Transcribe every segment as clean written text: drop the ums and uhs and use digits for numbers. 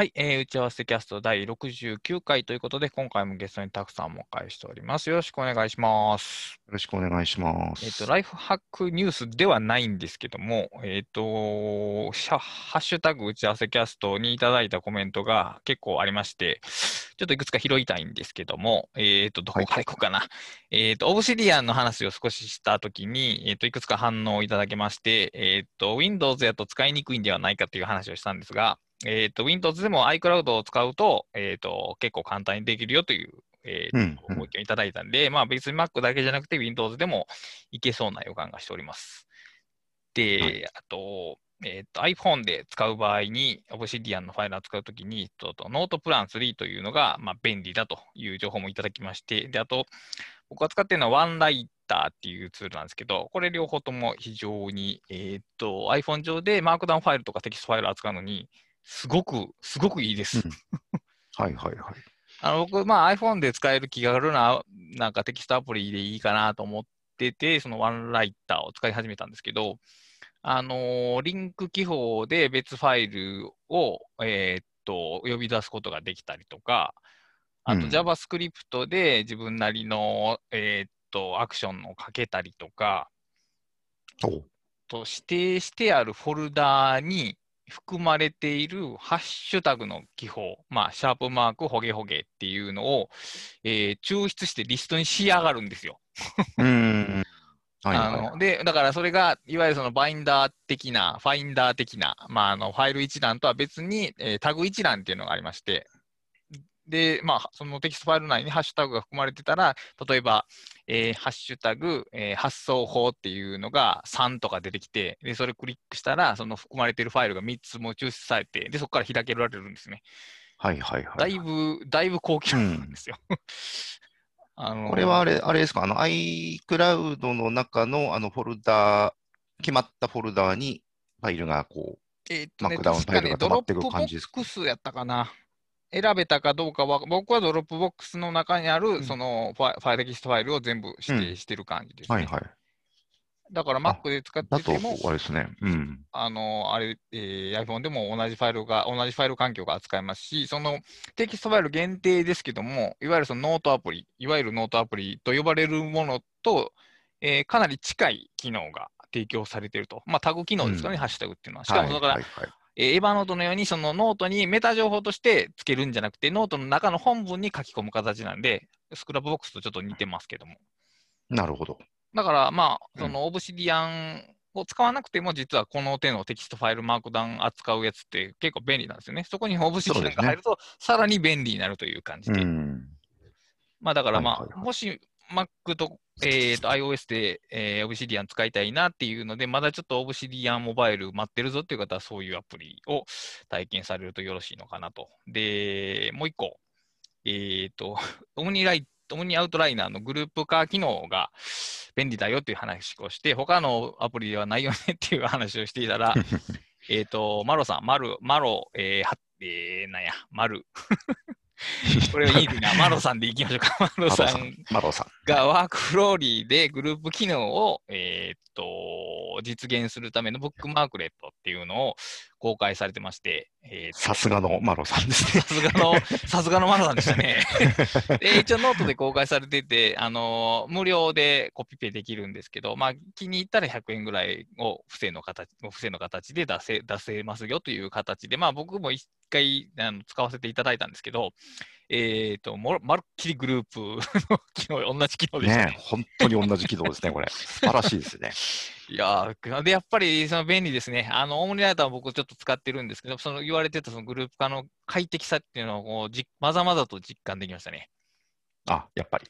はい、打ち合わせキャスト第69回ということで、今回もゲストにたくさんお迎えしております。よろしくお願いします。よろしくお願いします。ライフハックニュースではないんですけども、ハッシュタグ打ち合わせキャストにいただいたコメントが結構ありまして、ちょっといくつか拾いたいんですけども、どこから行こうかな。Obsidian の話を少ししたときに、いくつか反応をいただけまして、Windows やと使いにくいんではないかという話をしたんですが、Windows でも iCloud を使うと、結構簡単にできるよという、ご意見いただいたんで、まあ、別に Mac だけじゃなくて Windows でもいけそうな予感がしております。で、はい、あと、iPhone で使う場合に Obsidian のファイルを使うときにノートプラン3というのが、まあ、便利だという情報もいただきまして、であと僕が使っているのはOneLighterっていうツールなんですけど、これ両方とも非常に、iPhone 上でマークダウンファイルとかテキストファイルを扱うのにすごくいいです。はいはいはい。僕、まあ、iPhone で使える気軽な、なんかテキストアプリでいいかなと思ってて、そのOneLighterを使い始めたんですけど、リンク記法で別ファイルを、呼び出すことができたりとか、あと JavaScript で自分なりの、アクションをかけたりとか、指定してあるフォルダーに含まれているハッシュタグの記法、まあ、シャープマークホゲホゲっていうのを、抽出してリストに仕上がるんですよ。で、だからそれが、いわゆるそのファインダー的な、まあ、ファイル一覧とは別に、タグ一覧っていうのがありまして、で、まあ、そのテキストファイル内にハッシュタグが含まれてたら、例えば、ハッシュタグ、発送法っていうのが3とか出てきて、で、それクリックしたら、その含まれているファイルが3つも抽出されて、で、そこから開けられるんですね。はいはいはい。だいぶ高級なんですよ。これはあれですか、iCloud の中の、フォルダー、決まったフォルダーにファイルがこう、マックダウンファイルが溜まっていく感じですか。ドロップボックスやったかな。選べたかどうかは、僕はドロップボックスの中にある、そのテキストファイルを全部指定してる感じですね。はいはい。だから Mac で使ってても、あれですね。iPhone でも同じファイル環境が扱えますし、そのテキストファイル限定ですけども、いわゆるそのいわゆるノートアプリと呼ばれるものと、かなり近い機能が提供されていると。まあ、タグ機能ですよね、ハッシュタグっていうのは。しかもだから、エヴァノートのように、そのノートにメタ情報としてつけるんじゃなくて、ノートの中の本文に書き込む形なんで、スクラップボックスとちょっと似てますけども。なるほど。だから、まあ、そのオブシディアンを使わなくても、実はこの手のテキストファイルマークダウン扱うやつって結構便利なんですよね。そこにオブシディアンが入ると、さらに便利になるという感じで。まあ、だから、まあ、もし Mac と、iOS で、Obsidian 使いたいなっていうので、まだちょっと Obsidian モバイル待ってるぞっていう方は、そういうアプリを体験されるとよろしいのかなと。で、もう一個、オムニアウトライナーのグループ化機能が便利だよっていう話をして、他のアプリではないよねっていう話をしていたら、これはいいな、マロさんでいきましょうか。マロさんがワークフローリーでグループ機能を、実現するためのブックマークレットっていうのを公開されてまして、さすがのマロさんですね。さすがのマロさんでしたね。で、一応ノートで公開されてて、無料でコピペできるんですけど、まあ、気に入ったら100円ぐらいを不正の形で出せますよという形で、まあ、僕も一回使わせていただいたんですけど、まるっきりグループの機能、同じ機能ですね。本当に同じ機能ですね、これ。素晴らしいですね。いやー、で、やっぱりその便利ですね。オムニライターは僕ちょっと使ってるんですけど、その言われてたそのグループ化の快適さっていうのをまざまざと実感できましたね。あ、やっぱり。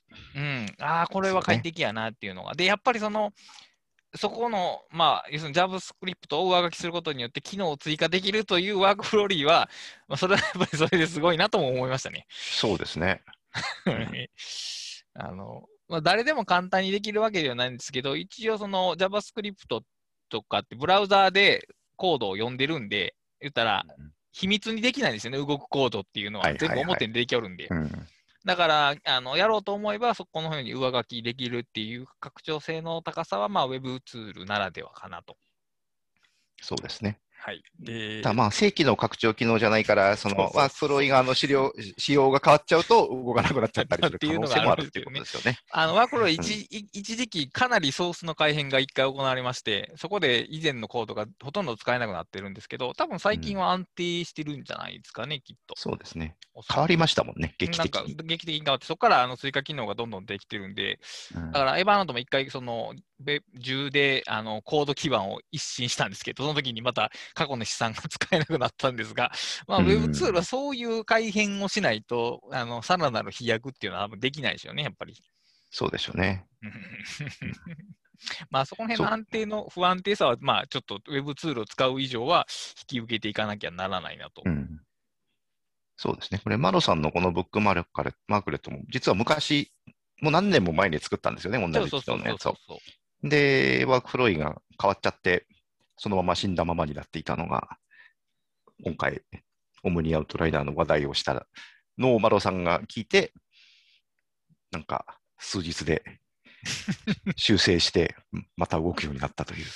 これは快適やなっていうのが。で、やっぱりそこの、まあ、要するに JavaScript を上書きすることによって機能を追加できるというワークフローリーは、まあ、それはやっぱりそれですごいなとも思いましたね。そうですね。まあ、誰でも簡単にできるわけではないんですけど、一応その JavaScript とかってブラウザーでコードを読んでるんで、言ったら秘密にできないんですよね、動くコードっていうのは。全部表に出てきおるんで。だからやろうと思えば、そこのように上書きできるっていう拡張性の高さは、まあ、ウェブツールならではかなと。そうですね。はい、でまあ正規の拡張機能じゃないから、そのワークフロー側の仕様が変わっちゃうと動かなくなっちゃったりする可能性もあるっていうことですよね。ワークフロー一時期かなりソースの改変が1回行われまして、そこで以前のコードがほとんど使えなくなってるんですけど、多分最近は安定してるんじゃないですかね、きっと。そうですね。変わりましたもんね、劇的に。なんか劇的に変わって、そこから追加機能がどんどんできてるんで、だからエヴァノートも1回その10でコード基盤を一新したんですけど、その時にまた過去の資産が使えなくなったんですが、まあ、Web ツールはそういう改変をしないと、さらなる飛躍っていうのはできないですよね、やっぱり。そうでしょうね。まあそこの辺の安定の不安定さは、まあ、ちょっと Web ツールを使う以上は引き受けていかなきゃならないなと。うん、そうですね、これ、マロさんのこのブックマークレットも、実は昔、もう何年も前に作ったんですよね、同じ機能のやつを。で、ワークフローが変わっちゃって、そのまま死んだままになっていたのが、今回、オムニアウトライダーの話題をしたのをマロさんが聞いて、なんか数日で修正して、また動くようになったという。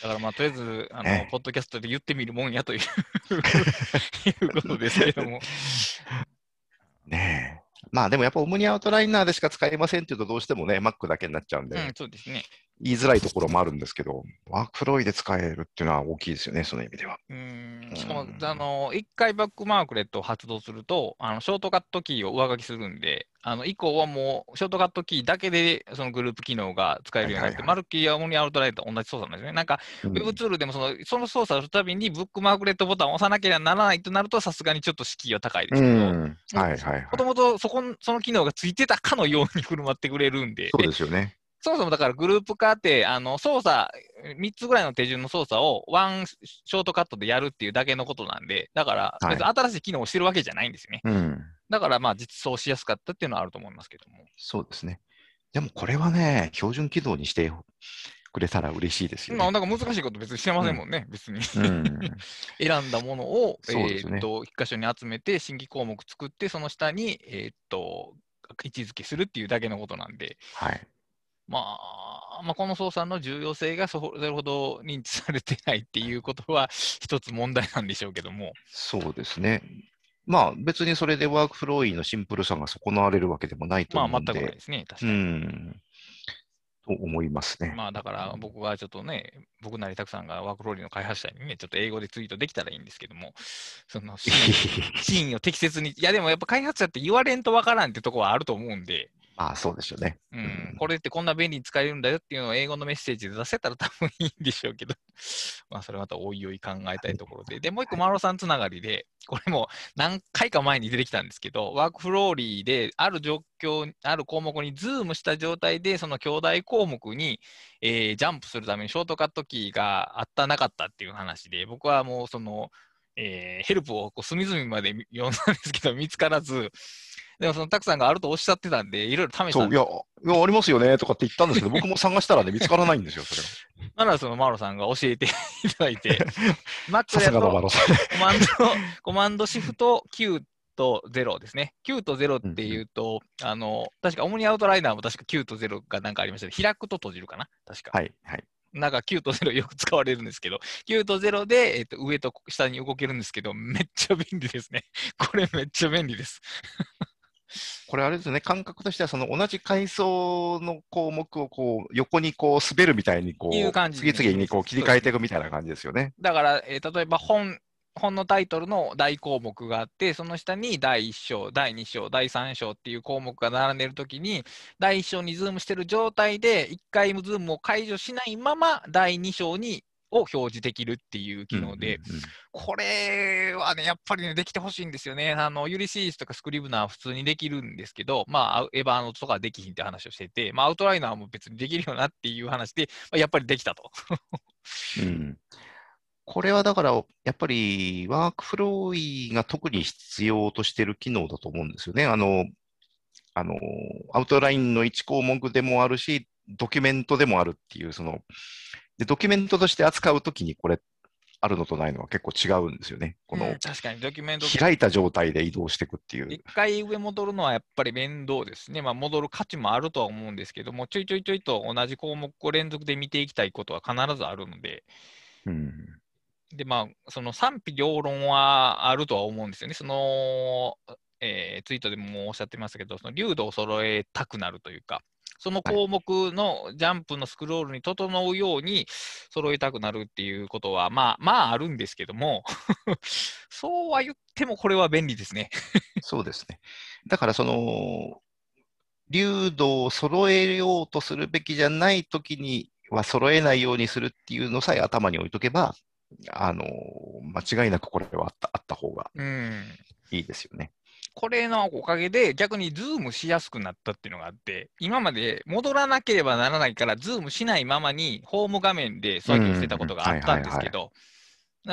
だからまあ、とりあえずね、ポッドキャストで言ってみるもんやといういうことですけども。ねえ、まあでもやっぱオムニアウトライナーでしか使えませんっていうと、どうしてもね、Mac だけになっちゃうんで。うん、そうですね。言いづらいところもあるんですけど、ワークフローで使えるっていうのは大きいですよね、その意味では。しかも、1回バックマークレットを発動すると、ショートカットキーを上書きするんで、以降はもう、ショートカットキーだけでそのグループ機能が使えるようになって、マルキー、アモニア、アウトライトと同じ操作なんですね。なんか、Web ツールでもその操作するたびに、ブックマークレットボタンを押さなければならないとなると、さすがにちょっと敷居は高いですけど、もともとその機能がついてたかのように振る舞ってくれるんで。そうですよね。そもそもだからグループ化って操作3つぐらいの手順の操作をワンショートカットでやるっていうだけのことなんで、だから別に新しい機能をしてるわけじゃないんですよね。うん、だからまあ実装しやすかったっていうのはあると思いますけども。そうですね。でもこれはね、標準起動にしてくれたら嬉しいですよね。まあ、なんか難しいこと別にしてませんもんね、うん、別に。選んだものを、一箇所に集めて新規項目作って、その下に、位置づけするっていうだけのことなんで。はい。まあ、この操作の重要性がそれほど認知されてないっていうことは一つ問題なんでしょうけども。そうですね。まあ別にそれでワークフローのシンプルさが損なわれるわけでもないと思うんで。まあ全くないですね。確かに。と思いますね。まあだから僕がちょっとね、僕なりたくさんがワークフローの開発者にね、ちょっと英語でツイートできたらいいんですけども、そのシーンを適切に、いやでもやっぱ開発者って言われんとわからんってとこはあると思うんで。あ、そうですよね、うん。これってこんな便利に使えるんだよっていうのを英語のメッセージで出せたら多分いいんでしょうけど、まあそれまたおいおい考えたいところで。で、もう一個、マロさんつながりで、これも何回か前に出てきたんですけど、ワークフローリーである状況、ある項目にズームした状態で、その兄弟項目に、ジャンプするためにショートカットキーがあった、なかったっていう話で、僕はもうヘルプを隅々まで読んだんですけど、見つからず、でもたくさんがあるとおっしゃってたんで、いろいろ試したんですよ。そう、いや、ありますよねとかって言ったんですけど、僕も探したらね、見つからないんですよ、それは。なら、マロさんが教えていただいて、マックスのコマンドシフト9と0ですね。9と0っていうと、確かオムニアウトライナーも確か9と0がなんかありましたけど、開くと閉じるかな、確か。はいはい。なんか9と0よく使われるんですけど、9と0で、上と下に動けるんですけど、めっちゃ便利ですね。これめっちゃ便利です。これあれですね、感覚としてはその同じ階層の項目を横に滑るみたいに次々に切り替えていくみたいな感じですよね。だから、例えば本のタイトルの大項目があって、その下に第1章、第2章、第3章っていう項目が並んでいるときに、第1章にズームしている状態で、1回もズームを解除しないまま、第2章を表示できるっていう機能で、これはね、やっぱりね、できてほしいんですよね。ユリシースとかスクリブナーは普通にできるんですけど、まあ、エヴァノートとかはできひんって話をしてて、まあ、アウトライナーも別にできるよなっていう話で、まあ、やっぱりできたと。これはだから、やっぱりワークフローが特に必要としてる機能だと思うんですよね。アウトラインの1項目でもあるし、ドキュメントでもあるっていう、でドキュメントとして扱うときにこれ、あるのとないのは結構違うんですよね。確かにドキュメント開いた状態で移動していくっていう。一回上戻るのはやっぱり面倒ですね。まあ、戻る価値もあるとは思うんですけども、ちょいちょいちょいと同じ項目を連続で見ていきたいことは必ずあるので。で、まあ、その賛否両論はあるとは思うんですよね。その、ツイートでもおっしゃってましたけど、その流度を揃えたくなるというか、その項目のジャンプのスクロールに整うように揃えたくなるっていうことは、まああるんですけどもそうは言ってもこれは便利ですねそうですね。だからその流度を揃えようとするべきじゃないときには揃えないようにするっていうのさえ頭に置いとけば、間違いなくこれはあった方がいいですよね。これのおかげで逆にズームしやすくなったっていうのがあって、今まで戻らなければならないからズームしないままにホーム画面で作業してたことがあったんですけど、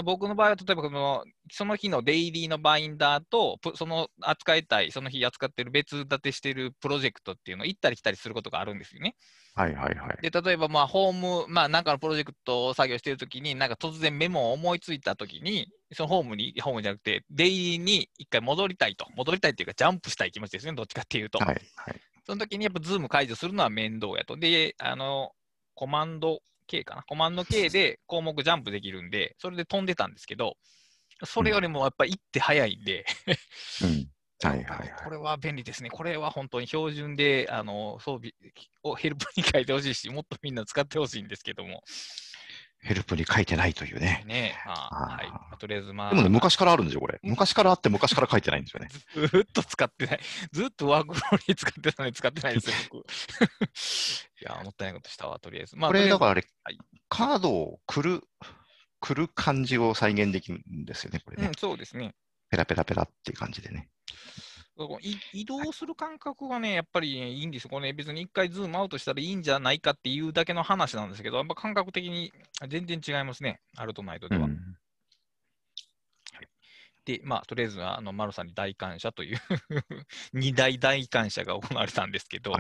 僕の場合は例えばその日のデイリーのバインダーとそのその日扱ってる別立てしてるプロジェクトっていうのを行ったり来たりすることがあるんですよね。はいはいはい。で、例えばホーム、なんかのプロジェクトを作業してるときに、なんか突然メモを思いついたときに、そのホームじゃなくて、デイリーに一回戻りたいっていうか、ジャンプしたい気持ちですね、どっちかっていうと。はいはい。その時にやっぱズーム解除するのは面倒やと。で、コマンドK かな、コマンド K で項目ジャンプできるんで、それで飛んでたんですけど、それよりもやっぱり一手早いんで、これは便利ですね。これは本当に標準で装備をヘルプに書いてほしいし、もっとみんな使ってほしいんですけども。ヘルプに書いてないというね。とりあえずでもね、昔からあるんですよ、これ。昔からあって、昔から書いてないんですよね。ずっと使ってない。ずっとワークフローに使ってたのに使ってないですよ、僕。いや、もったいないことしたわ、とりあえず。これ、だからあれ、カードをくる感じを再現できるんですよね、これね。そうですね。ペラペラペラっていう感じでね。移動する感覚がね、やっぱりいいんですよ。これね、別に一回ズームアウトしたらいいんじゃないかっていうだけの話なんですけど、やっぱ感覚的に全然違いますね、あるとないとでは。で、とりあえず、マロさんに大感謝という、2大感謝が行われたんですけど、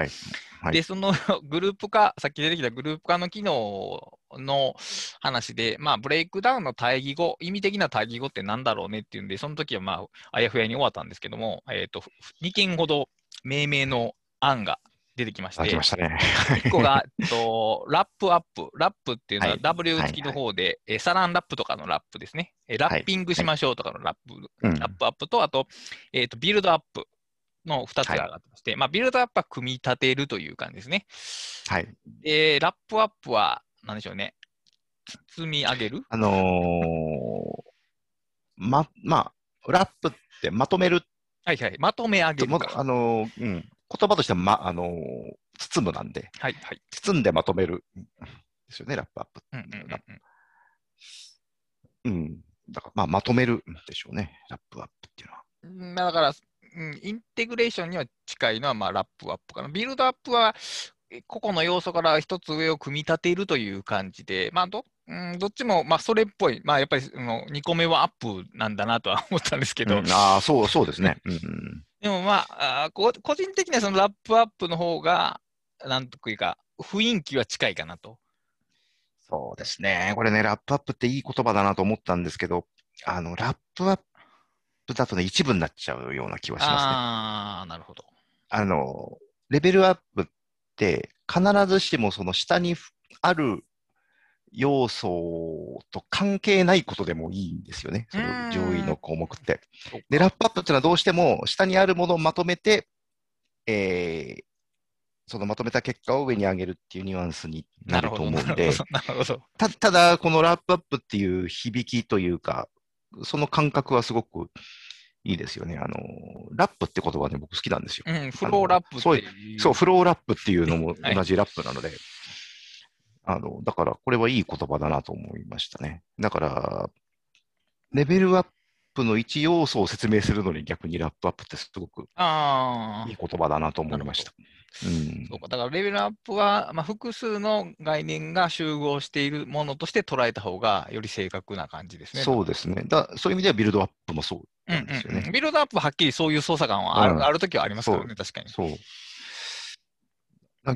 で、そのグループ化、さっき出てきたグループ化の機能の話で、ブレイクダウンの対義語、意味的な対義語ってなんだろうねっていうんで、その時はあやふやに終わったんですけども、2件ほど命名の案が出てきまして、1個がラップアップ、ラップっていうのは W 付きの方で、サランラップとかのラップですね、ラッピングしましょうとかのラップアップと、あと、ビルドアップの2つが上がってまして、ビルドアップは組み立てるという感じですね。ラップアップは、なんでしょうね、包み上げる？ラップってまとめる。まとめ上げる。言葉としては、包むなんで、包んでまとめるですよね、ラップアップ。だから、まとめるんでしょうね、ラップアップっていうのは。だから、インテグレーションには近いのは、ラップアップかな。ビルドアップは、個々の要素から一つ上を組み立てるという感じで、どっちもそれっぽい、やっぱり2個目はアップなんだなとは思ったんですけど、そうですね。でも個人的にはそのラップアップの方が、なんというか、雰囲気は近いかなと。そうですね、これね、ラップアップっていい言葉だなと思ったんですけど、ラップアップだとね、一部になっちゃうような気はしますね。なるほど。レベルアップって、必ずしもその下にある要素と関係ないことでもいいんですよね、その上位の項目って。で、ラップアップっていうのはどうしても下にあるものをまとめて、そのまとめた結果を上に上げるっていうニュアンスになると思うんで、ただ、このラップアップっていう響きというか、その感覚はすごくいいですよね。ラップって言葉ね、僕好きなんですよ。フローラップっていう。そう、フローラップっていうのも同じラップなので。だから、これはいい言葉だなと思いましたね。だから、レベルアップの一要素を説明するのに逆にラップアップってすごくいい言葉だなと思いました。そうか、だからレベルアップは、複数の概念が集合しているものとして捉えた方がより正確な感じですね。そうですね。そういう意味ではビルドアップもそうなんですよね。ビルドアップははっきりそういう操作感はあるときはありますからね、確かに。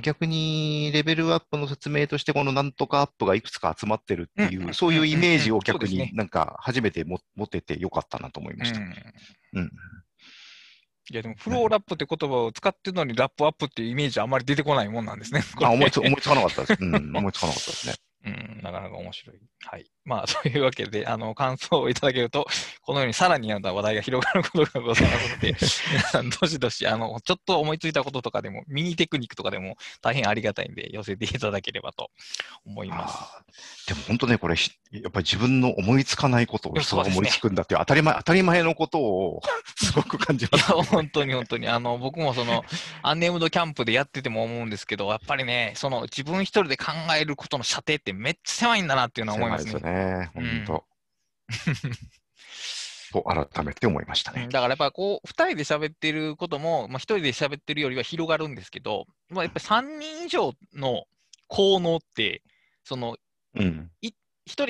逆にレベルアップの説明として、このなんとかアップがいくつか集まってるっていう、そういうイメージを逆になんか初めて持ててよかったなと思いました。いやでも、フローラップって言葉を使ってるのにラップアップっていうイメージはあまり出てこないもんなんですね。思いつかなかったですね。なかなか面白い。はい。まあ、というわけで、感想をいただけると、このようにさらに話題が広がることがございますので、皆さん、どしどし、ちょっと思いついたこととかでも、ミニテクニックとかでも大変ありがたいんで、寄せていただければと思います。でも本当ね、これ、やっぱり自分の思いつかないことを人が思いつくんだっていう、当たり前のことをすごく感じます、ね。いや、本当に本当に。僕もアンネームドキャンプでやってても思うんですけど、やっぱりね、自分一人で考えることの射程ってめっちゃ狭いんだなっていうのは思いますね。狭いですね、本当。と改めて思いましたね。だからやっぱこう2人で喋ってることも、まあ、1人で喋ってるよりは広がるんですけど、まあ、やっぱり3人以上の効能って1人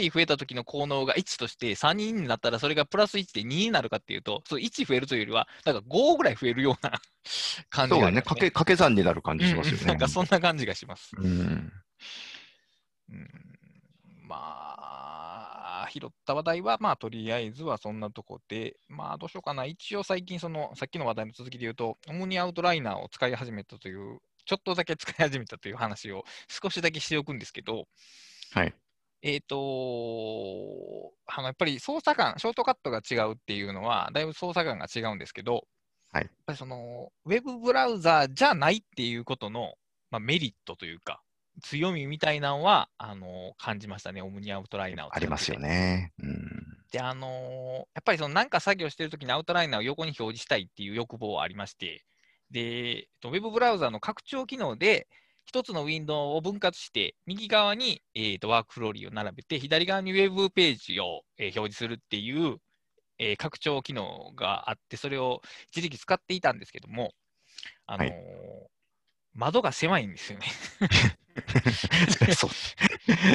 増えた時の効能が1として3人になったらそれがプラス1で2になるかっていうと、そう1増えるというよりはなんか5ぐらい増えるような感じがしますね。そうだね、掛け算になる感じしますよね。なんかそんな感じがします。まあ、拾った話題は、まあ、とりあえずはそんなとこで、まあ、どうしようかな。一応最近、さっきの話題の続きで言うと、オムニアウトライナーを使い始めたという、ちょっとだけ使い始めたという話を少しだけしておくんですけど、はい。やっぱり操作感、ショートカットが違うっていうのは、だいぶ操作感が違うんですけど、はい。やっぱりウェブブラウザーじゃないっていうことの、まあ、メリットというか、強みみたいなのは感じましたね、オムニアウトライナーを使ってて。ありますよね。で、やっぱりなんか作業してるときにアウトライナーを横に表示したいっていう欲望はありまして、で、ウェブブラウザの拡張機能で、一つのウィンドウを分割して、右側に、ワークフローリーを並べて、左側にウェブページを、表示するっていう、拡張機能があって、それを一時期使っていたんですけども、はい、窓が狭いんですよね。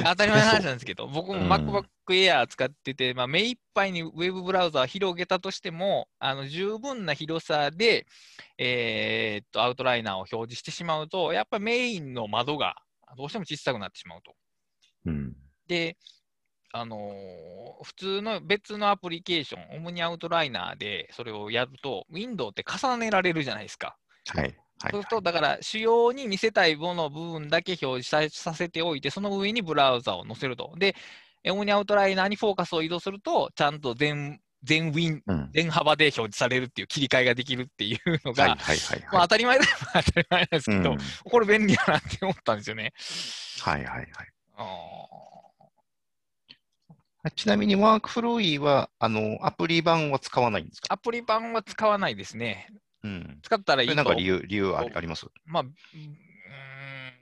当たり前の話なんですけど、僕も MacBook Air 使ってて、まあ、目いっぱいにウェブブラウザを広げたとしても、十分な広さで、アウトライナーを表示してしまうと、やっぱりメインの窓がどうしても小さくなってしまうと。で、普通の別のアプリケーション、オムニアウトライナーでそれをやると、Windows って重ねられるじゃないですか。はい。そうすると、だから主要に見せたいもの部分だけ表示させておいて、その上にブラウザを載せると。で、オムニアウトライナーにフォーカスを移動すると、ちゃんと全幅で表示されるっていう切り替えができるっていうのが、当たり前だから当たり前なんですけど、これ便利だなって思ったんですよね。ちなみにワークフローリーはアプリ版は使わないんですか？アプリ版は使わないですね。使ったらいいと。なんか理由あります？ま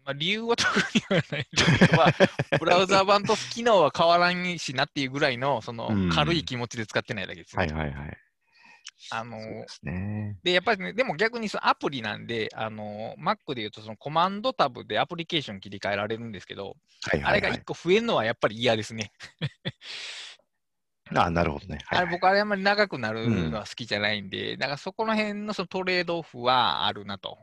あ、理由は特にはないですけど、ブラウザー版と機能は変わらんしなっていうぐらいの、軽い気持ちで使ってないだけですね。で、やっぱりね、でも逆にアプリなんで、Mac でいうと、コマンドタブでアプリケーション切り替えられるんですけど、あれが1個増えるのはやっぱり嫌ですね。なるほどね。僕、あれあんまり長くなるのは好きじゃないんで、だからそこら辺のトレードオフはあるなと。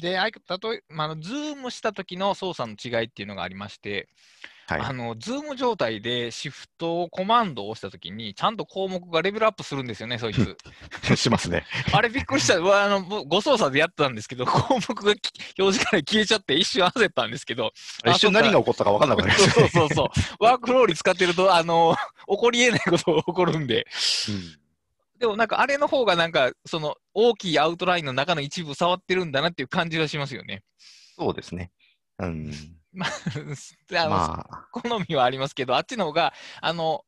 で、ズームした時の操作の違いっていうのがありまして、ズーム状態でシフトコマンドを押した時に、ちゃんと項目がレベルアップするんですよね、そいつ。しますね。あれびっくりした。誤操作でやってたんですけど、項目が表示から消えちゃって、一瞬焦ったんですけど。一瞬何が起こったか分かんなくなりました。ワークフローリー使ってると、起こり得ないことが起こるんで。でもなんかあれの方がなんか大きいアウトラインの中の一部触ってるんだなっていう感じはしますよね。そうですね。好みはありますけど、あっちの方がド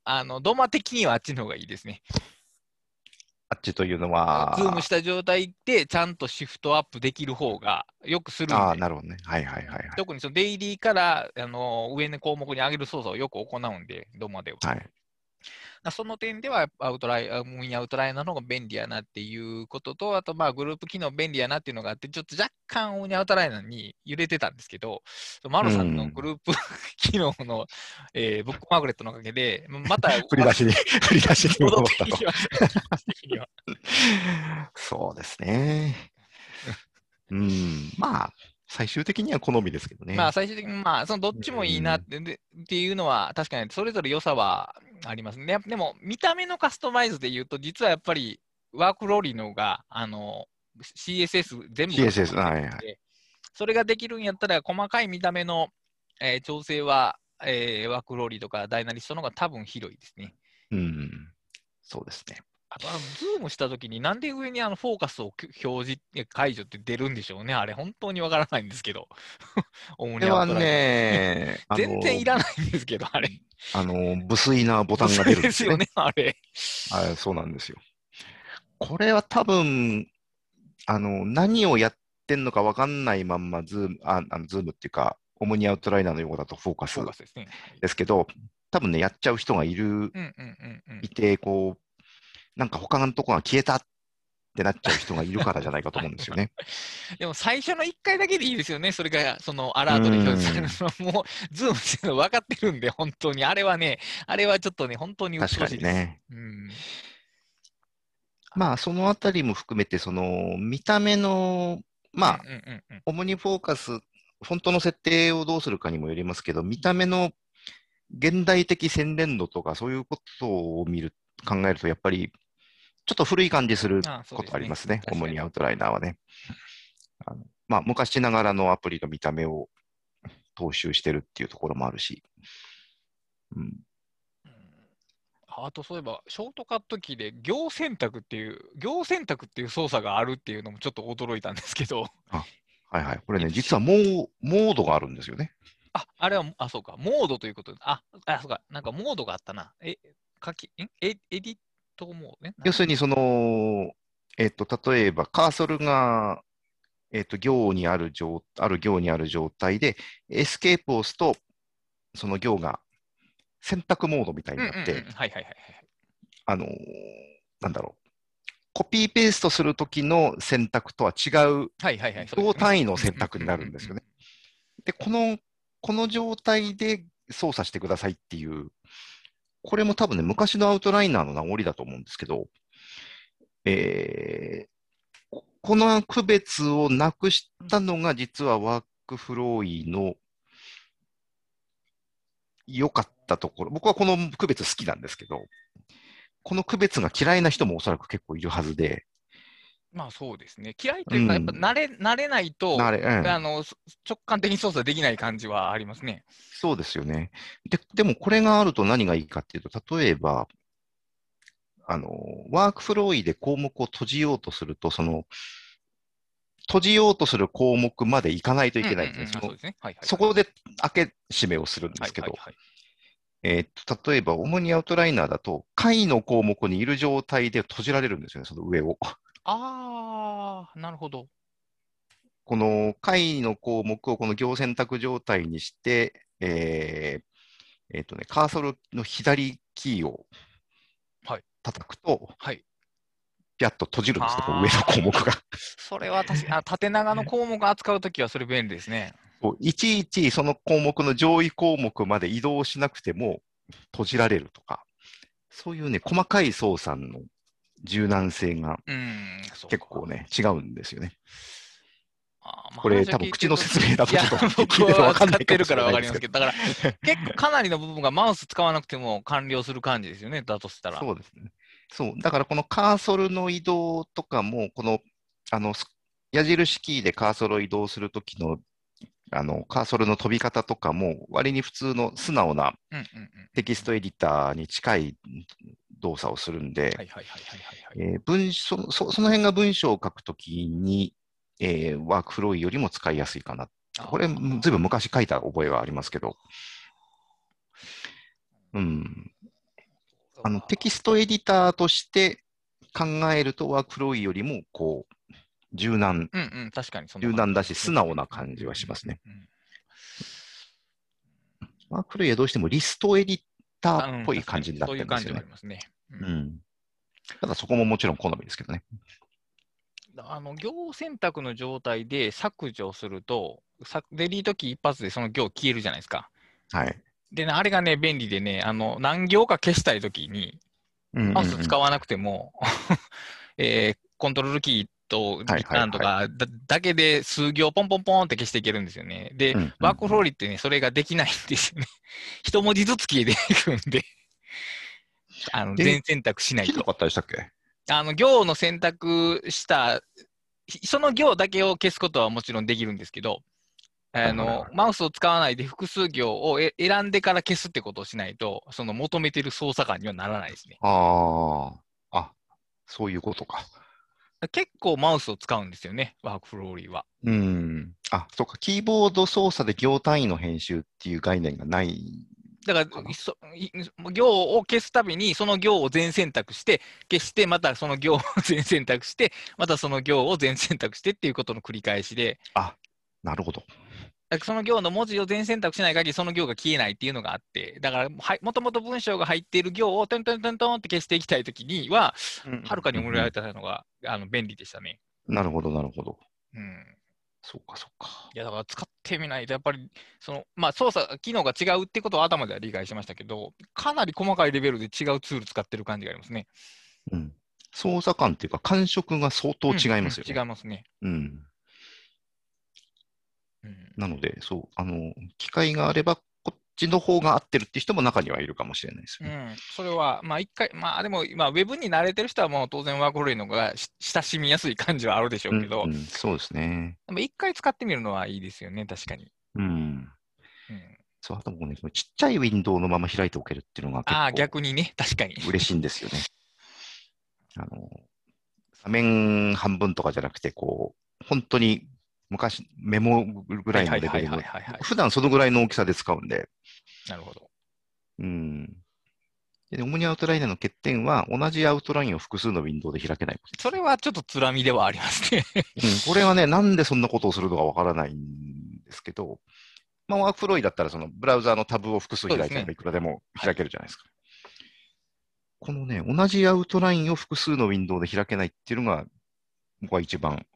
マ的にはあっちの方がいいですね。あっちというのはズームした状態でちゃんとシフトアップできる方がよくするんで。なるほどね。特にデイリーから上の項目に上げる操作をよく行うんで、ドマでは。その点ではオムニアウトライナーの方が便利やなっていうことと、あとグループ機能便利やなっていうのがあって、ちょっと若干オムニアウトライナーに揺れてたんですけど、マロさんのグループ機能の、ブックマークレットのおかげで、また振り出しに戻ったと。そうですね。まあ最終的には好みですけどね。最終的に、どっちもいいなっていうのは、確かにそれぞれ良さはありますね。でも、見た目のカスタマイズで言うと、実はやっぱりワークローリーの方が、CSS 全部、それができるんやったら、細かい見た目の調整は、ワークローリーとかダイナリストの方が多分広いですね。うん、そうですね。あとズームしたときになんで上にフォーカスを表示解除って出るんでしょうね。あれ本当にわからないんですけど。これはね、全然いらないんですけど、あれ。無粋なボタンが出るんですよね。あれ。そうなんですよ。これは多分何をやってんのかわかんないまんまズームっていうかオムニアウトライナーの用語だとフォーカスですけど、多分ねやっちゃう人がいてこう。なんか他のところが消えたってなっちゃう人がいるからじゃないかと思うんですよね。でも最初の1回だけでいいですよね。それがそのアラートで表示されるのもズームしてるの分かってるんで、本当にあれはね、あれはちょっとね本当に美しいです。確かにね。うん、まあそのあたりも含めてその見た目のまあ、オムニフォーカスフォントの設定をどうするかにもよりますけど、見た目の現代的洗練度とかそういうことを考えるとやっぱりちょっと古い感じすることありますね。主にアウトライナーはね。まあ、昔ながらのアプリの見た目を踏襲してるっていうところもあるし。うん、あとそういえば、ショートカットキーで行選択っていう操作があるっていうのもちょっと驚いたんですけど。はいはい。これね、実はモードがあるんですよね。あれは、そうか。モードということで。そうか。なんかモードがあったな。エディットもね。要するに、その、例えばカーソルが、ある行にある状態で、エスケープを押すと、その行が選択モードみたいになって、コピーペーストするときの選択とは違う、同単位の選択になるんですよね。で、この状態で操作してくださいっていう。これも多分ね、昔のアウトライナーの名残だと思うんですけど、この区別をなくしたのが、実はワークフローイの良かったところ。僕はこの区別好きなんですけど、この区別が嫌いな人もおそらく結構いるはずで。まあそうですね。嫌いというか、やっぱ慣れないと、直感的に操作できない感じはありますね。そうですよね。でもこれがあると何がいいかっていうと、例えば、ワークフローで項目を閉じようとすると、その、閉じようとする項目までいかないといけないんですね。そこで開け閉めをするんですけど、例えば、主にアウトライナーだと、下位の項目にいる状態で閉じられるんですよね、その上を。なるほど。この下位の項目をこの行選択状態にして、カーソルの左キーを叩くと、ピャッと閉じるんですよ、上の項目が。それは確かに、縦長の項目を扱うときはそれ便利ですね。いちいちその項目の上位項目まで移動しなくても閉じられるとか、そういうね、細かい操作の柔軟性が結構ね、違うんですよね。これ、多分口の説明だとちょっと聞いてると分かんないかもしれないですけど、だから結構かなりの部分がマウス使わなくても完了する感じですよね、だとしたら。そうですね。そう、だからこのカーソルの移動とかも、この矢印キーでカーソルを移動するときのカーソルの飛び方とかも、割に普通の素直なテキストエディターに近い動作をするんで、その辺が文章を書くときに、ワークフローよりも使いやすいかな。これ、ずいぶん昔書いた覚えはありますけど、うん、テキストエディターとして考えると、ワークフローよりもこう、柔軟だし、素直な感じはしますね。ワークフローはどうしてもリストエディターっぽい感じになってますよね。ただそこももちろん好みですけどね。行選択の状態で削除すると、デリートキー一発でその行消えるじゃないですか。でね、あれがね、便利でね、何行か消したいときに、マウス使わなくても、コントロールキーなんとかだけで数行ポンポンポンって消していけるんですよね。で、ワークフローリーってね、それができないんですよね。一文字ずつ消えていくんで、全選択しないと。行の選択した、その行だけを消すことはもちろんできるんですけど、マウスを使わないで複数行を選んでから消すってことをしないと、その求めてる操作感にはならないですね。あ、そういうことか。結構マウスを使うんですよね、ワークフローリーは。あ、そうか、キーボード操作で行単位の編集っていう概念がない。だから、行を消すたびに、その行を全選択して、消して、またその行を全選択して、またその行を全選択してっていうことの繰り返しで。あ、なるほど。その行の文字を全選択しない限り、その行が消えないっていうのがあって、だから、もともと文章が入っている行をトントントントンって消していきたいときには、はるかに思いられたのが便利でしたね。なるほど、なるほど。そうか、そうか。いや、だから使ってみないと、やっぱり、操作、機能が違うってことは頭では理解しましたけど、かなり細かいレベルで違うツール使ってる感じがありますね。操作感っていうか、感触が相当違いますよね。違いますね。なので、そう、機会があれば、こっちの方が合ってるって人も中にはいるかもしれないですね。それは、でも今、ウェブに慣れてる人は、もう当然、ワークフローの方が親しみやすい感じはあるでしょうけど、そうですね。でも、一回使ってみるのはいいですよね、確かに。そう、あと僕ね、ちっちゃいウィンドウのまま開いておけるっていうのが結構、逆にね、確かに。嬉しいんですよね。画面半分とかじゃなくて、こう、本当に、昔、メモぐらいのレベルで、普段そのぐらいの大きさで使うんで。なるほど。で、オムニアウトライナーの欠点は、同じアウトラインを複数のウィンドウで開けない。それはちょっとつらみではありますね。これはね、なんでそんなことをするのかわからないんですけど、ワークフローだったら、ブラウザーのタブを複数開いていくらでも開けるじゃないですか。このね、同じアウトラインを複数のウィンドウで開けないっていうのが、僕は一番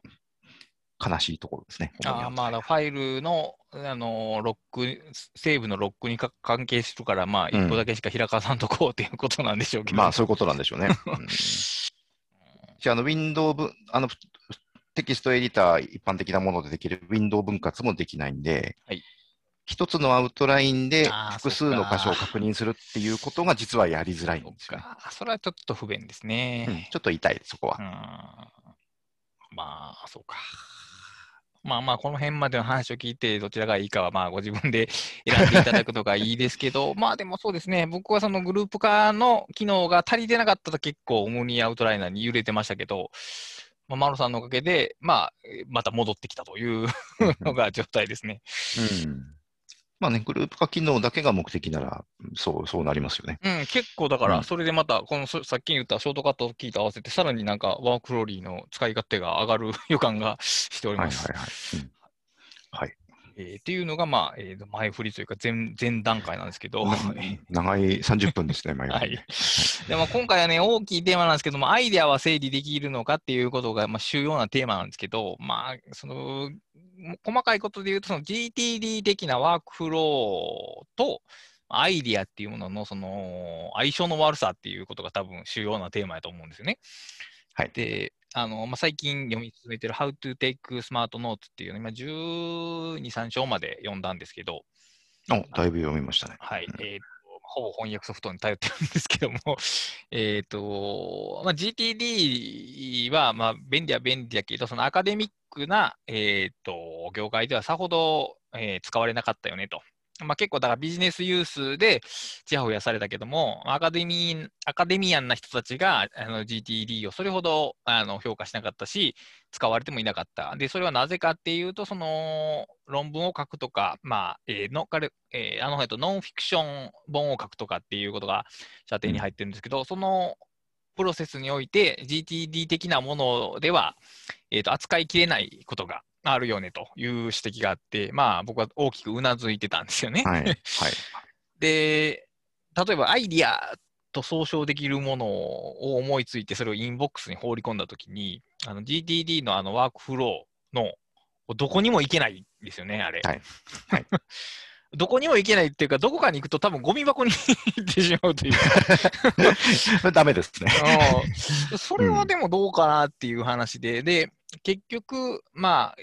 悲しいところですね。ファイルの、ロック、セーブのロックに関係するから、一個だけしか開かさんとこうということなんでしょうけど。そういうことなんでしょうね。じゃあ、Windows、テキストエディター、一般的なものでできる Windows 分割もできないんで、一つのアウトラインで複数の箇所を確認するっていうことが実はやりづらいんですよね。それはちょっと不便ですね。ちょっと痛い、そこは。そうか。この辺までの話を聞いて、どちらがいいかは、ご自分で選んでいただくのがいいですけど、でもそうですね、僕はそのグループ化の機能が足りてなかったと結構、オムニアウトライナーに揺れてましたけど、マロさんのおかげで、また戻ってきたというのが状態ですね。グループ化機能だけが目的なら、そうなりますよね。結構だから、それでまた、さっき言ったショートカットキーと合わせて、さらになんかワークフローリーの使い勝手が上がる予感がしております。っていうのが、前振りというか前段階なんですけど。長い30分ですね、前振り。今回はね、大きいテーマなんですけども、アイデアは整理できるのかっていうことが、主要なテーマなんですけど、細かいことで言うと、GTD 的なワークフローと、アイディアっていうものの、相性の悪さっていうことが多分主要なテーマだと思うんですよね。で、最近読み進めてる How to Take Smart Notes っていうの、今12、3章まで読んだんですけど。だいぶ読みましたね。ほぼ翻訳ソフトに頼ってるんですけども、GTD は便利は便利だけど、アカデミックな、業界ではさほど、使われなかったよねと。結構だからビジネスユースでちやほやされたけども、アカデミアンな人たちがGTD をそれほど評価しなかったし、使われてもいなかった。で、それはなぜかっていうと、論文を書くとか、ノンフィクション本を書くとかっていうことが射程に入ってるんですけど、そのプロセスにおいて GTD 的なものでは、扱いきれないことがあるよねという指摘があって、僕は大きくうなずいてたんですよね。で、例えばアイディアと総称できるものを思いついて、それをインボックスに放り込んだときに、GTD のワークフローのどこにも行けないんですよね、あれ。どこにも行けないっていうか、どこかに行くと多分ゴミ箱に行ってしまうというか。ダメですね。それはでもどうかなっていう話で、結局、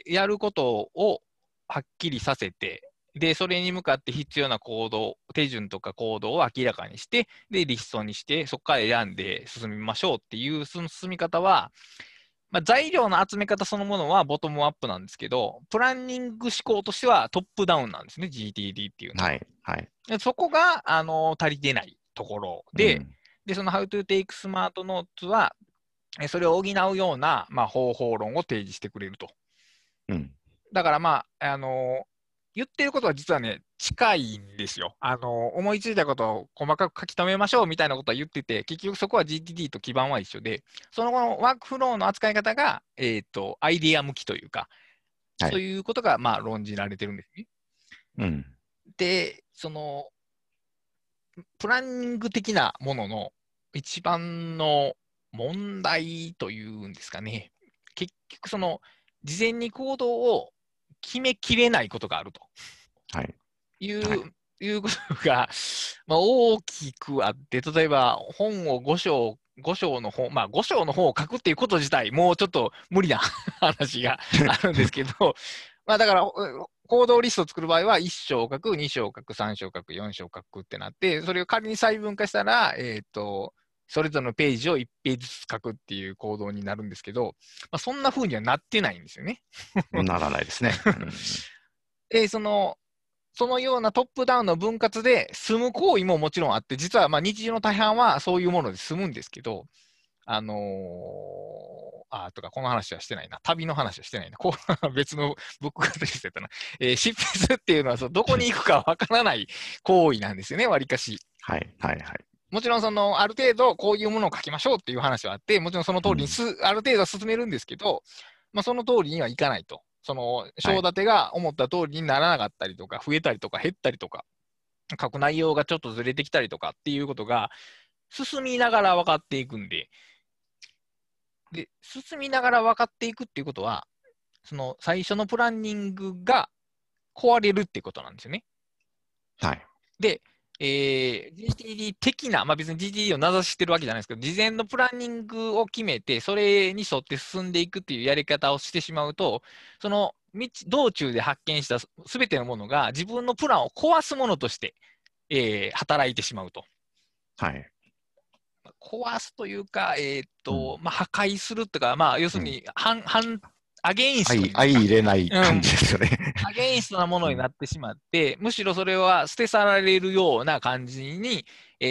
やることをはっきりさせて、で、それに向かって必要な行動、手順とか行動を明らかにして、で、リストにして、そこから選んで進みましょうっていう、その進み方は、まあ、材料の集め方そのものはボトムアップなんですけど、プランニング思考としてはトップダウンなんですね、GTD っていうのは。はいはい、でそこが足りてないところで、うん、でその How to Take Smart Notes は、それを補うような、まあ、方法論を提示してくれると。うん、だから、まあ言ってることは実はね、近いんですよ。思いついたことを細かく書き留めましょうみたいなことは言ってて、結局そこは GTD と基盤は一緒で、その後のワークフローの扱い方が、アイデア向きというか、そういうことが、まあ、論じられてるんですね。うん、で、その、プランニング的なものの一番の問題というんですかね。結局、その、事前に行動を決めきれないことがあると、はい、いうことが、まあ、大きくあって、例えば本を5章の本を書くっていうこと自体、もうちょっと無理な話があるんですけど、まあだから、行動リストを作る場合は、1章書く、2章書く、3章書く、4章書くってなって、それを仮に細分化したら、それぞれのページを1ページずつ書くっていう行動になるんですけど、まあ、そんな風にはなってないんですよね。ならないですね。そのようなトップダウンの分割で済む行為ももちろんあって、実はまあ日常の大半はそういうもので済むんですけど、この話はしてないな。旅の話はしてないな。こう別のブックカテゴリーしてたな。執筆っていうのはどこに行くかわからない行為なんですよね、わりかし。はいはいはい。もちろんある程度こういうものを書きましょうっていう話はあって、もちろんその通りにある程度は進めるんですけど、まあ、その通りにはいかないと。その章立てが思った通りにならなかったりとか、増えたりとか減ったりとか、書く内容がちょっとずれてきたりとかっていうことが進みながら分かっていくんで、で、進みながら分かっていくっていうことは、その最初のプランニングが壊れるっていうことなんですよね。はい。で、GTD 的な、まあ、別に GTD を名指ししてるわけじゃないですけど、事前のプランニングを決めて、それに沿って進んでいくっていうやり方をしてしまうと、その道中で発見したすべてのものが、自分のプランを壊すものとして、働いてしまうと。はい、壊すというか、まあ、破壊するとか、まあ、要するにアゲインストに、相入れない感じですよね、うん。アゲインストなものになってしまって、むしろそれは捨て去られるような感じに、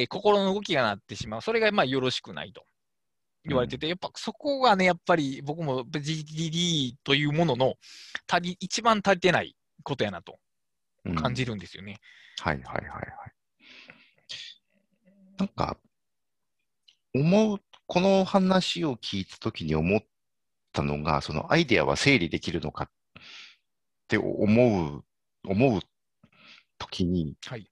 心の動きがなってしまう。それがまあよろしくないと言われてて、やっぱそこがね、やっぱり僕も GTD というものの一番足りてないことやなと感じるんですよね。うん、はいはいはいはい。なんか、この話を聞いたときに思ったのが、そのアイデアは整理できるのかって思うときに、はい、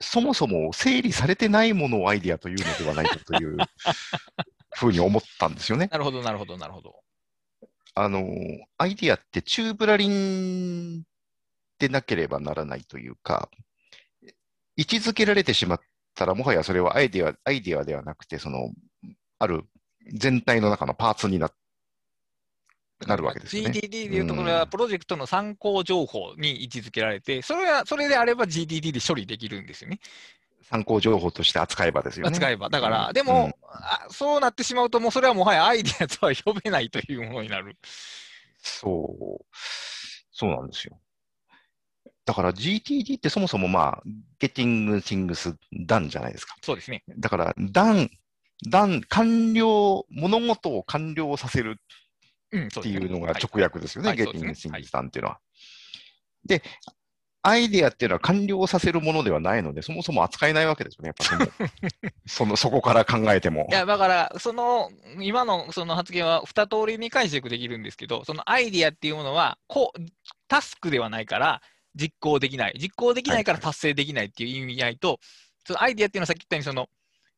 そもそも整理されてないものをアイデアというのではないかというふうに思ったんですよね。なるほど、なるほど、なるほど。アイデアってチューブラリンでなければならないというか、位置づけられてしまったら、もはやそれはアイデアではなくて、ある全体の中のパーツになるわけですね。GTD でいうところは、プロジェクトの参考情報に位置づけられて、それであれば GTD で処理できるんですよね。参考情報として扱えばですよね。扱えば。だから、でも、そうなってしまうと、もうそれはもはやアイデアとは呼べないというものになる。そうなんですよ。だから GTD ってそもそもまあ、Getting Things Done じゃないですか。そうですね。だから、完了、物事を完了させる。っていうのが直訳ですよね、Getting Things Done っていうのは。で、アイデアっていうのは完了させるものではないので、そもそも扱えないわけですよね、やっぱそこから考えても。いや、だから、今のその発言は2通りに解釈できるんですけど、そのアイデアっていうものは、タスクではないから実行できない。実行できないから達成できないっていう意味合いと、そのアイデアっていうのはさっき言ったように、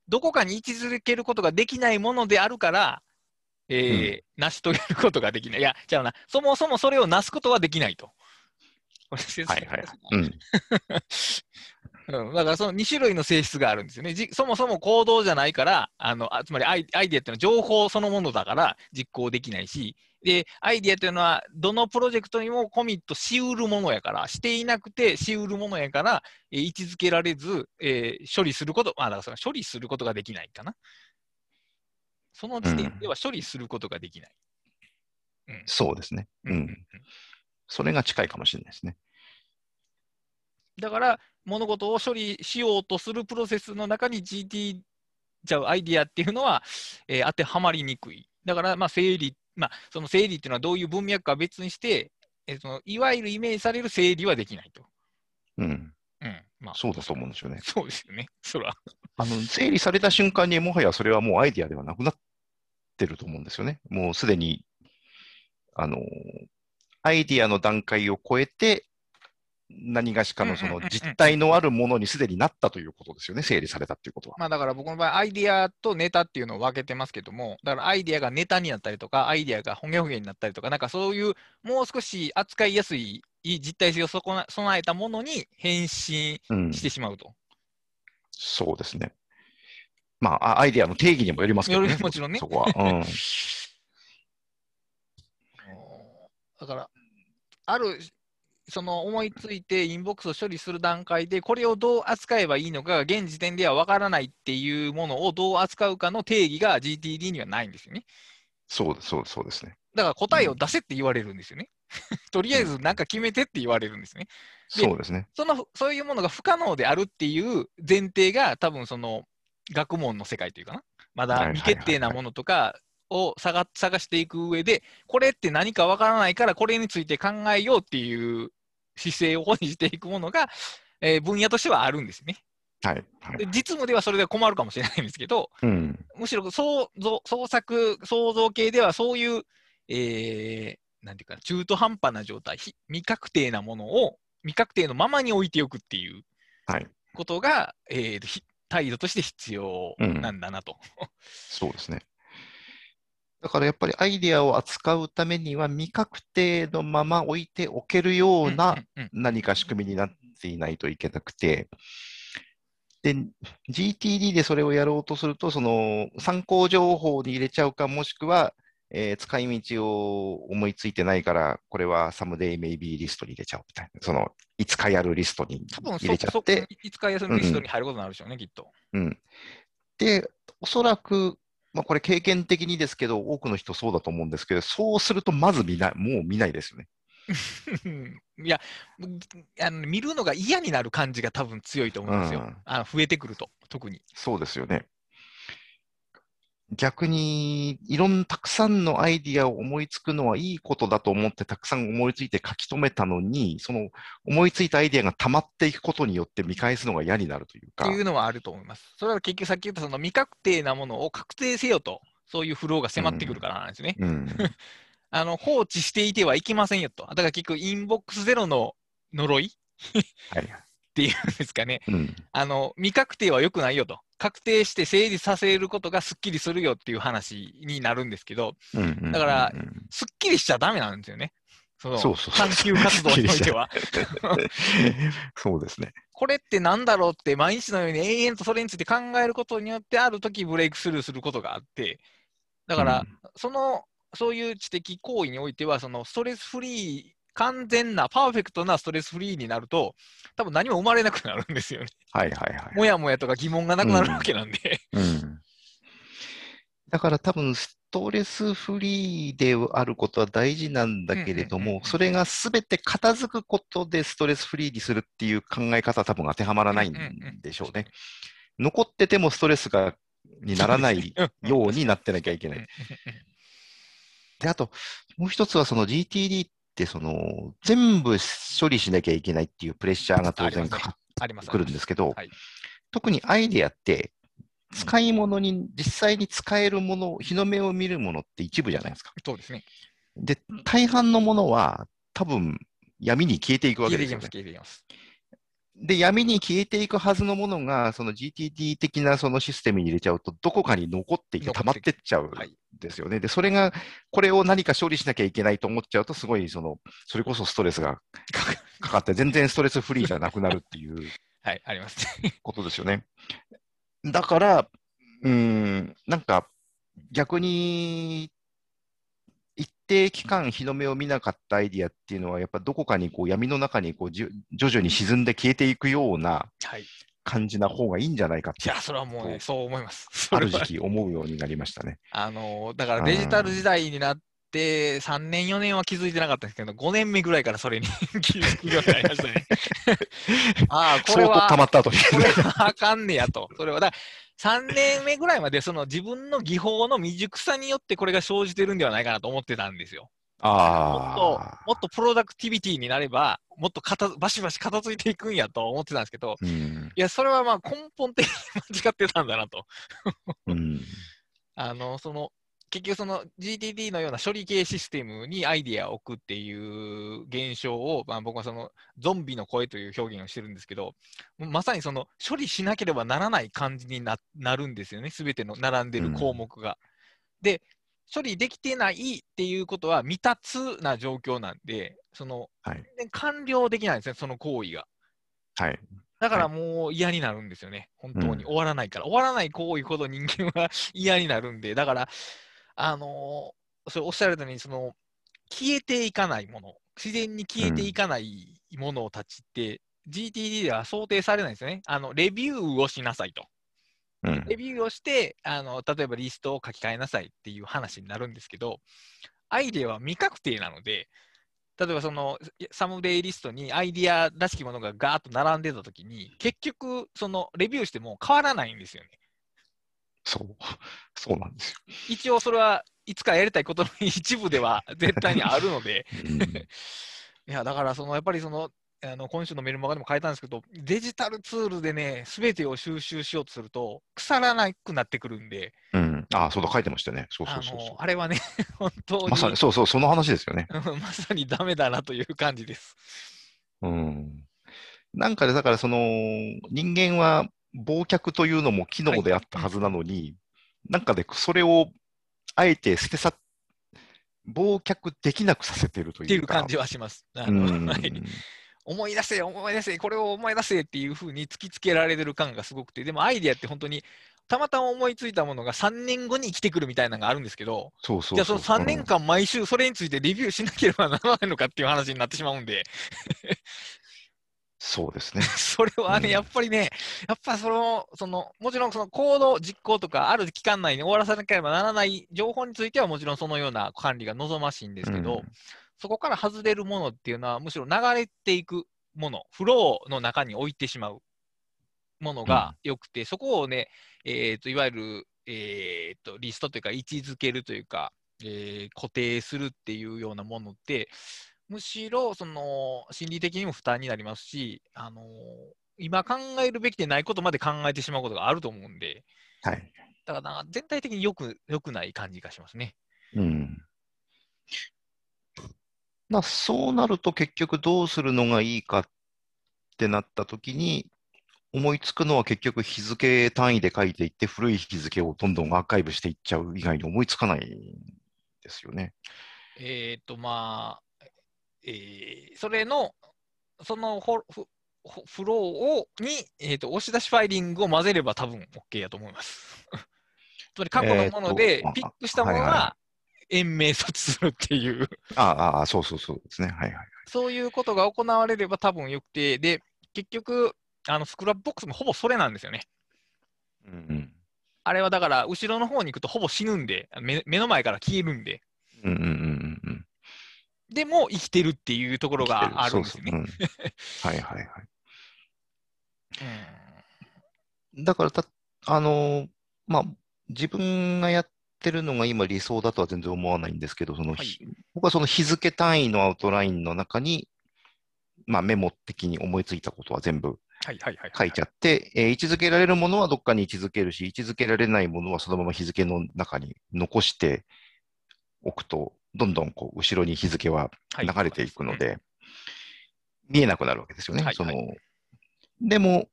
どこかに位置づけることができないものであるから、成し遂げることができない。いや、違うな。そもそもそれを成すことはできないと。はいはい。だからその2種類の性質があるんですよね。そもそも行動じゃないから、つまりアイデアっていうのは情報そのものだから実行できないし、で、アイデアというのはどのプロジェクトにもコミットしうるものやから、していなくてしうるものやから、位置づけられず、処理することができないかな。その時点では処理することができない。うん、そうですね、うんうん。それが近いかもしれないですね。だから物事を処理しようとするプロセスの中に GT ちゃうアイディアっていうのは、当てはまりにくい。だからまあ整理、まあ、その整理っていうのはどういう文脈か別にして、そのいわゆるイメージされる整理はできないと。うん。うん。まあ、そうだと思うんですよね。そうですよね。そら。整理された瞬間にもはやそれはもうアイディアではなくなってると思うんですよね。もうすでに、アイディアの段階を超えて、何がしかのその実体のあるものにすでになったということですよね、整理されたということは。まあだから僕の場合、アイデアとネタっていうのを分けてますけども、だからアイデアがネタになったりとか、アイデアがほげほげになったりとか、なんかそういうもう少し扱いやすい実体性を備えたものに変身してしまうと。うん、そうですね。まあ、アイデアの定義にもよりますけどね、もちろんね。そこは。うん、だから、ある。その思いついてインボックスを処理する段階でこれをどう扱えばいいのかが現時点では分からないっていうものをどう扱うかの定義が GTD にはないんですよね。そうです、そうですね。だから答えを出せって言われるんですよね。うん、とりあえずなんか決めてって言われるんですね。うん、そうですね。そういうものが不可能であるっていう前提が多分その学問の世界というかな。まだ未決定なものとか、はいはいはいはいを探していく上で、これって何かわからないから、これについて考えようっていう姿勢を保持していくものが、分野としてはあるんですね。はいはい、で実務ではそれで困るかもしれないんですけど、うん、むしろ創造系ではそういう、なんていうか、中途半端な状態、未確定なものを未確定のままに置いておくっていうことが、はい態度として必要なんだなと。うん、そうですね。だからやっぱりアイデアを扱うためには未確定のまま置いておけるような何か仕組みになっていないといけなくて、で、GTD でそれをやろうとすると、その参考情報に入れちゃうか、もしくは、使い道を思いついてないから、これは someday maybe リストに入れちゃうみたいな、そのいつかやるリストに入れちゃって。多分いつかやるリストに入ることになるでしょうね、きっと。うん。で、おそらく、まあこれ経験的にですけど、多くの人そうだと思うんですけど、そうするとまずもう見ないですよね。いや見るのが嫌になる感じが多分強いと思うんですよ。うん、増えてくると、特に。そうですよね。逆に、たくさんのアイディアを思いつくのはいいことだと思って、たくさん思いついて書き留めたのに、その思いついたアイディアが溜まっていくことによって見返すのが嫌になるというか。っていうのはあると思います。それは結局さっき言ったその未確定なものを確定せよと、そういうフローが迫ってくるからなんですね。うんうん、放置していてはいけませんよと。だから結局、インボックスゼロの呪いはいっていうんですかね、うん、未確定は良くないよと、確定して整理させることがすっきりするよっていう話になるんですけど、だから、すっきりしちゃだめなんですよね、その探求活動においては。そうですね。これってなんだろうって、毎日のように延々とそれについて考えることによって、ある時ブレイクスルーすることがあって、だから、そういう知的行為においては、ストレスフリー、完全なパーフェクトなストレスフリーになると、多分何も生まれなくなるんですよね。はいはいはい。もやもやとか疑問がなくなるわけなんで。うんうん、だから多分ストレスフリーであることは大事なんだけれども、それがすべて片付くことでストレスフリーにするっていう考え方は多分当てはまらないんでしょうね。残っててもストレスにならないようになってなきゃいけない。で、あともう一つはその GTD で全部処理しなきゃいけないっていうプレッシャーが当然かかってくるんですけど、特にアイデアって、使い物に、実際に使えるもの、日の目を見るものって一部じゃないですか。そうですね。で、大半のものは、多分闇に消えていくわけですよね。消えていきます、消えていきます。で、闇に消えていくはずのものが、GTD 的なシステムに入れちゃうと、どこかに残っていて、溜まってっちゃう。ですよね。で、それが、これを何か処理しなきゃいけないと思っちゃうと、すごい、それこそストレスがかかって、全然ストレスフリーじゃなくなるっていうはい、あります。ことですよね。だから、なんか、逆に、一定期間日の目を見なかったアイディアっていうのは、やっぱどこかに闇の中に徐々に沈んで消えていくような、感じな方がいいんじゃないかって。いや、それはもうね、そう思います。ある時期思うようになりましたね。だからデジタル時代になって3年4年は気づいてなかったんですけど、5年目ぐらいからそれに気づくようになりましたね。ああ、これは相当溜まった後にこれはあかんねやと。それはだから3年目ぐらいまでその自分の技法の未熟さによってこれが生じてるんではないかなと思ってたんですよ。もっとプロダクティビティになればもっとバシバシ片付いていくんやと思ってたんですけど、いやそれはまあ根本的に間違ってたんだなと。その結局その GTD のような処理系システムにアイディアを置くっていう現象を、まあ、僕はそのゾンビの声という表現をしてるんですけど、まさにその処理しなければならない感じに なるんですよね、すべての並んでる項目が。で処理できてないっていうことは未達な状況なんで、その、はい、全然完了できないんですね、その行為が。はい、だからもう嫌になるんですよね、本当に終わらないから。終わらない行為ほど人間は嫌になるんで、だから、それおっしゃられたように、その消えていかないもの、自然に消えていかないものたちって、GTD では想定されないんですよね。レビューをしなさいと。レビューをして例えばリストを書き換えなさいっていう話になるんですけど、アイデアは未確定なので、例えばそのサムデイリストにアイデアらしきものがガーッと並んでたときに、結局そのレビューしても変わらないんですよね。そうなんですよ。一応それはいつかやりたいことの一部では絶対にあるので、いやだからそのやっぱりその今週のメルマガでも書いたんですけど、デジタルツールでね、すべてを収集しようとすると、腐らなくなってくるんで、ああ、そうだ、書いてましたね、そうあれはね、本当に、まさに、その話ですよね。まさにダメだなという感じです。なんかで、だから、その、人間は、忘却というのも機能であったはずなのに、なんかで、それをあえて捨て去って、忘却できなくさせてるというか。っていう感じはします。思い出せ、思い出せ、これを思い出せっていうふうに突きつけられてる感がすごくて、でもアイデアって本当にたまたま思いついたものが3年後に生きてくるみたいなのがあるんですけど、じゃあその3年間毎週それについてレビューしなければならないのかっていう話になってしまうんで。そうですね。それはね、やっぱりね、もちろんその行動、実行とかある期間内に終わらせなければならない情報についてはもちろんそのような管理が望ましいんですけど、そこから外れるものっていうのはむしろ流れていくもの、フローの中に置いてしまうものがよくて、そこをね、いわゆる、リストというか位置づけるというか、固定するっていうようなものってむしろその心理的にも負担になりますし、今考えるべきでないことまで考えてしまうことがあると思うんで、だから全体的によくない感じがしますね。そうなると結局どうするのがいいかってなった時に思いつくのは結局日付単位で書いていって古い日付をどんどんアーカイブしていっちゃう以外に思いつかないんですよね。そのフローに、押し出しファイリングを混ぜれば多分 OK やと思います。つまり過去のものでピックしたものが延命措置するっていうそうですね。そういうことが行われれば多分よくて、で結局スクラップボックスもほぼそれなんですよね。あれはだから後ろの方に行くとほぼ死ぬんで、目の前から消えるんで、でも生きてるっていうところがあるんですよね。だから自分がやってるのが今理想だとは全然思わないんですけど、僕はその日付単位のアウトラインの中に、メモ的に思いついたことは全部書いちゃって、位置づけられるものはどっかに位置づけるし、位置づけられないものはそのまま日付の中に残しておくと、どんどんこう後ろに日付は流れていくので、見えなくなるわけですよね。でも、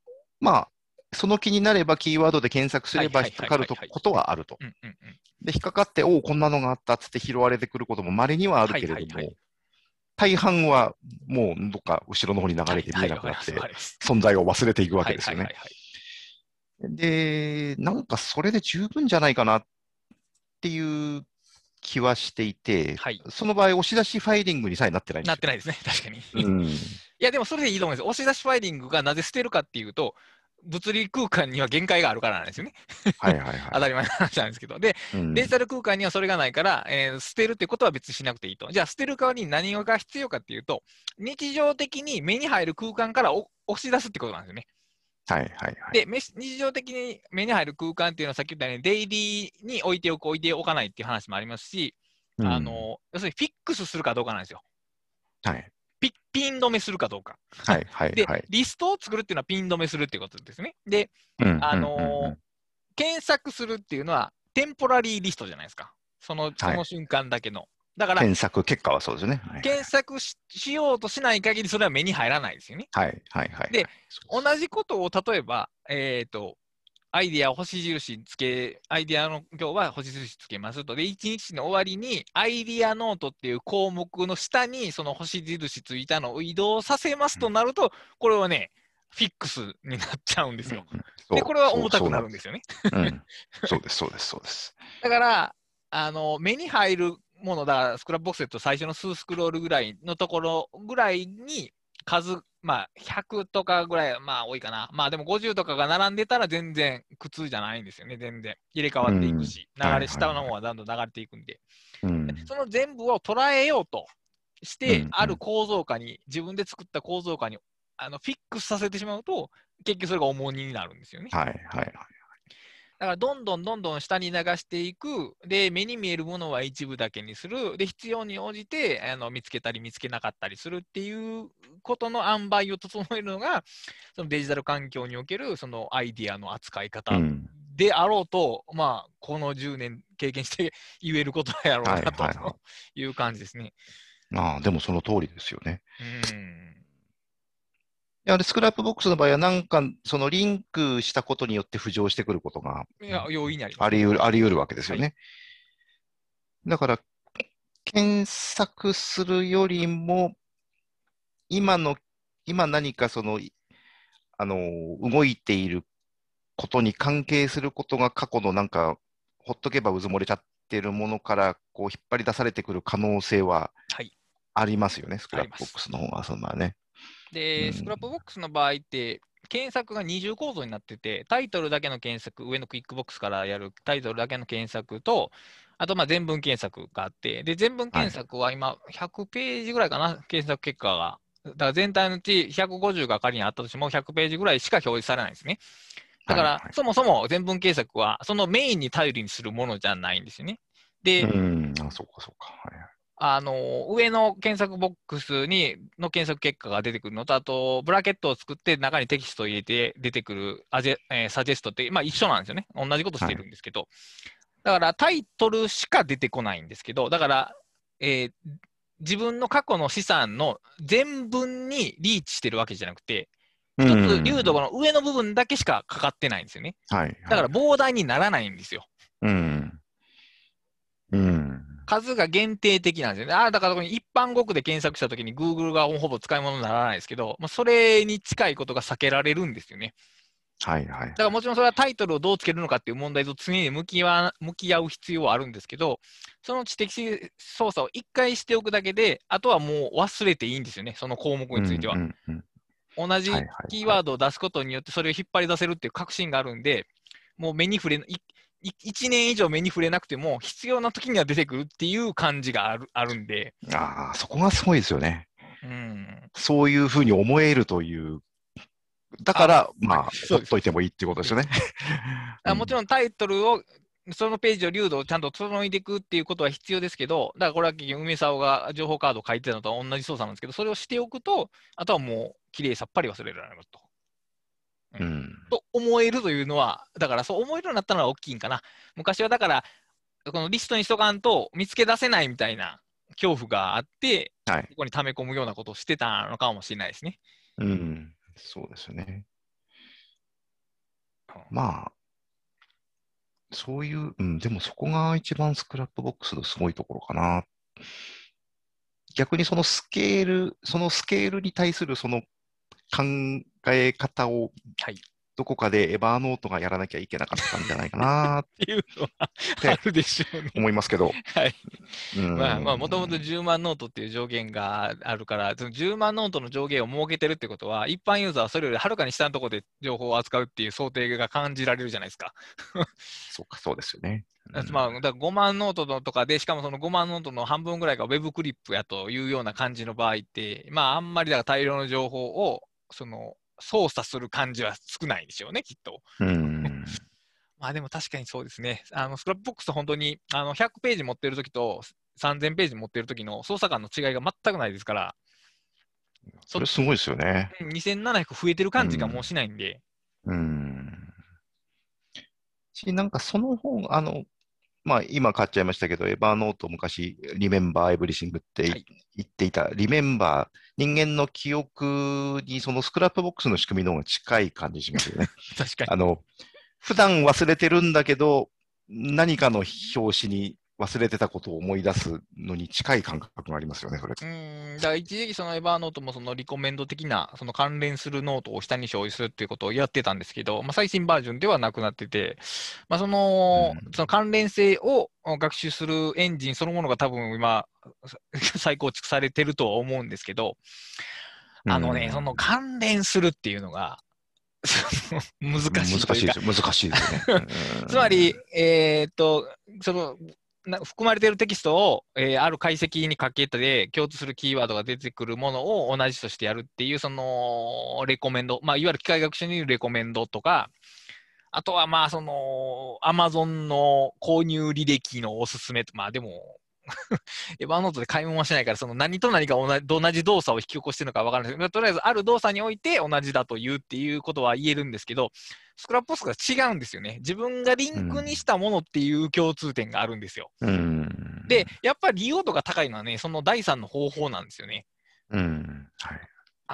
その気になればキーワードで検索すれば引っかかることはあると。で、引っかかって、こんなのがあったっつって拾われてくることも稀にはあるけれども、大半はもうどっか後ろの方に流れて見えなくなって、存在を忘れていくわけですよね。で、なんかそれで十分じゃないかなっていう気はしていて、その場合、押し出しファイリングにさえなってないんですよ。なってないですね、確かに。いや、でもそれでいいと思います。押し出しファイリングがなぜ捨てるかっていうと、物理空間には限界があるからなんですよね。はいはいはい、当たり前の話なんですけど。で、うん、デジタル空間にはそれがないから、捨てるってことは別にしなくていいと。じゃあ捨てる代わりに何が必要かっていうと、日常的に目に入る空間から押し出すってことなんですよね。はいはいはい、で日常的に目に入る空間っていうのはさっき言ったようにデイリーに置いておかないっていう話もありますし、うん、要するにフィックスするかどうかなんですよ。はい、ピン止めするかどうか。はいはいはい、でリストを作るっていうのはピン止めするっていうことですね。で、検索するっていうのはテンポラリーリストじゃないですか。その瞬間だけの。だから検索結果はそうですね。はい、検索 しようとしない限りそれは目に入らないですよね。はいはいはい。で、同じことを例えば、アイデアを星印つけ、アイデアの今日は星印つけますと。で、1日の終わりにアイデアノートっていう項目の下にその星印ついたのを移動させますとなると、うん、これはね、フィックスになっちゃうんですよ。うん、で、これは重たくなるんですよね。そうです、そうです、そうです。だから、目に入るものだから、スクラップボックスで言うと最初の数スクロールぐらいのところぐらいに数、まあ100とかぐらい、まあ多いかな。まあでも50とかが並んでたら全然苦痛じゃないんですよね。全然入れ替わっていくし、流れ下の方はだんだん流れていくんで、その全部を捉えようとして、ある構造化に、自分で作った構造化にフィックスさせてしまうと、結局それが重荷になるんですよね。はいはいはい。だからどんどん下に流していく。で、目に見えるものは一部だけにする。で、必要に応じて見つけたり見つけなかったりするっていうことの塩梅を整えるのが、そのデジタル環境におけるそのアイディアの扱い方であろうと、うん、まあ、この10年経験して言えることやろうなという感じですね。まあ、でもその通りですよね。うんいやスクラップボックスの場合は、なんかそのリンクしたことによって浮上してくることがあり得るわけですよね。はい、だから、検索するよりも、今何かその動いていることに関係することが過去のなんか、ほっとけばうずもれちゃってるものからこう引っ張り出されてくる可能性はありますよね、はい、スクラップボックスの方がそんなね。でスクラップボックスの場合って、検索が二重構造になってて、タイトルだけの検索、上のクイックボックスからやるタイトルだけの検索と、あとまあ全文検索があって、で全文検索は今、100ページぐらいかな、はい、検索結果が。だから全体のうち150が仮にあったとしても、100ページぐらいしか表示されないんですね。だから、はいはい、そもそも全文検索は、そのメインに頼りにするものじゃないんですよね。で、そうかそうか。はいはい上の検索ボックスにの検索結果が出てくるのと、あと、ブラケットを作って中にテキストを入れて出てくるサジェストって、まあ一緒なんですよね。同じことしてるんですけど。はい、だからタイトルしか出てこないんですけど、だから、自分の過去の資産の全文にリーチしてるわけじゃなくて、一つ流動の上の部分だけしかかかってないんですよね。はいはい、だから膨大にならないんですよ。数が限定的なんですよね。だから一般語句で検索したときに Google がほぼ使い物にならないですけど、まあ、それに近いことが避けられるんですよね。はいはい。だからもちろんそれはタイトルをどうつけるのかっていう問題と常に向き合う必要はあるんですけど、その知的操作を一回しておくだけで、あとはもう忘れていいんですよね。その項目については。同じキーワードを出すことによってそれを引っ張り出せるっていう確信があるんで、もう目に触れない。1年以上目に触れなくても必要な時には出てくるっていう感じがあるんで。ああ、そこがすごいですよね。そういうふうに思えるという。だから、まあ、ほっといてもいいっていうことですよね。もちろんタイトルを、そのページを流動をちゃんと整えていくっていうことは必要ですけど、だからこれは結局梅沢が情報カードを書いてたのと同じ操作なんですけど、それをしておくと、あとはもうきれいさっぱり忘れられると。と思えるというのは、だからそう思えるようになったのは大きいんかな。昔はだから、このリストにしとかんと見つけ出せないみたいな恐怖があって、はい、ここに溜め込むようなことをしてたのかもしれないですね。そうですね。まあ、そういう、でもそこが一番スクラップボックスのすごいところかな。逆にそのスケールに対するその考え方をどこかでエバーノートがやらなきゃいけなかったんじゃないかなっていうのはあるでしょうね。思いますけど。はい。まあもともと10万ノートっていう上限があるから、その10万ノートの上限を設けてるってことは、一般ユーザーはそれよりはるかに下のところで情報を扱うっていう想定が感じられるじゃないですか。そうか、そうですよね。まあ、だから5万ノートのとかで、しかもその5万ノートの半分ぐらいがウェブクリップやというような感じの場合って、まあ、あんまりだから大量の情報をその操作する感じは少ないでしょうね、きっと。まあでも確かにそうですね。スクラップボックス、本当に100ページ持ってるときと3000ページ持ってるときの操作感の違いが全くないですから、それすごいですよね。2700増えてる感じがもうしないんで。なんかその方が、まあ、今買っちゃいましたけど、エバーノート昔、リメンバーエブリシングって言っていた、リメンバー、人間の記憶にそのスクラップボックスの仕組みの方が近い感じしますよね。確かに。普段忘れてるんだけど、何かの表紙に忘れてたことを思い出すのに近い感覚がありますよね、それ。だから一時期そのエバーノートもそのリコメンド的なその関連するノートを下に表示するっていうことをやってたんですけど、まあ、最新バージョンではなくなってて、まあ、その関連性を学習するエンジンそのものが多分今再構築されてるとは思うんですけど、その関連するっていうのが難しいですね。つまりその含まれているテキストを、ある解析にかけたで共通するキーワードが出てくるものを同じとしてやるっていう、そのレコメンド、まあ、いわゆる機械学習によるレコメンドとか、あとはまあその Amazon の購入履歴のおすすめと、まあでもエバーノートで買い物はしないから、その何と何が同じ動作を引き起こしてるのか分からないですけど、とりあえずある動作において同じだと言うっていうことは言えるんですけど、スクラップボックスが違うんですよね。自分がリンクにしたものっていう共通点があるんですよ。で、やっぱり利用度が高いのはね、その第三の方法なんですよね。は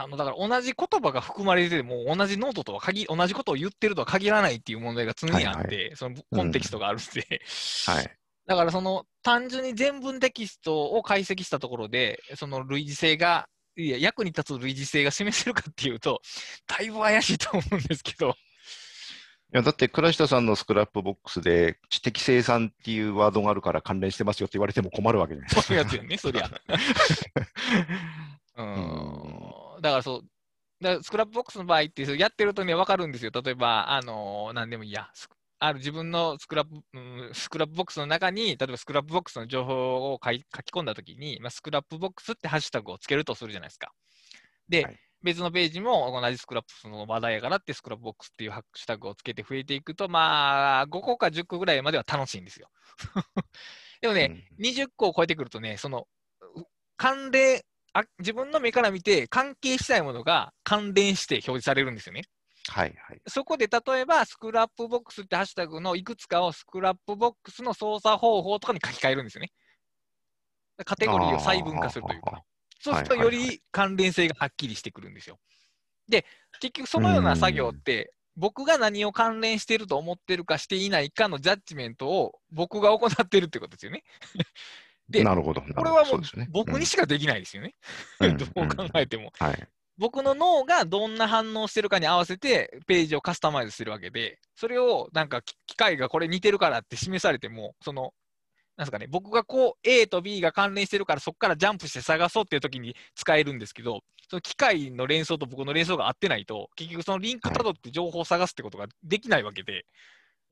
い、だから同じ言葉が含まれてても、同じノートとは同じことを言ってるとは限らないっていう問題が常にあって、そのコンテキストがあるんで。だからその単純に全文テキストを解析したところで、その類似性が、役に立つ類似性が示せるかっていうと、だいぶ怪しいと思うんですけど。いやだって倉下さんのスクラップボックスで知的生産っていうワードがあるから関連してますよって言われても困るわけじゃないですか。そういうやつよね、そりゃ。だからそう。だからスクラップボックスの場合ってやってるとね、分かるんですよ。例えば、何でもいいや。ある自分のスクラップボックスの中に、例えばスクラップボックスの情報を書き込んだときに、まあ、スクラップボックスってハッシュタグをつけるとするじゃないですか。で、別のページも同じスクラップの話題やからって、スクラップボックスっていうハッシュタグをつけて増えていくと、まあ、5個か10個ぐらいまでは楽しいんですよ。でもね、20個を超えてくるとね、その関連自分の目から見て関係したいものが関連して表示されるんですよね。そこで例えばスクラップボックスってハッシュタグのいくつかをスクラップボックスの操作方法とかに書き換えるんですよね。カテゴリーを細分化するというか、そうするとより関連性がはっきりしてくるんですよ。で、結局そのような作業って僕が何を関連していると思ってるかしていないかのジャッジメントを僕が行ってるってことですよね。で、これはもう僕にしかできないですよね。どう考えても。僕の脳がどんな反応してるかに合わせてページをカスタマイズしてるわけで、それをなんか機械がこれ似てるからって示されても、その、なんですかね、僕がこう A と B が関連してるからそこからジャンプして探そうっていう時に使えるんですけど、その機械の連想と僕の連想が合ってないと、結局そのリンク辿って情報を探すってことができないわけで、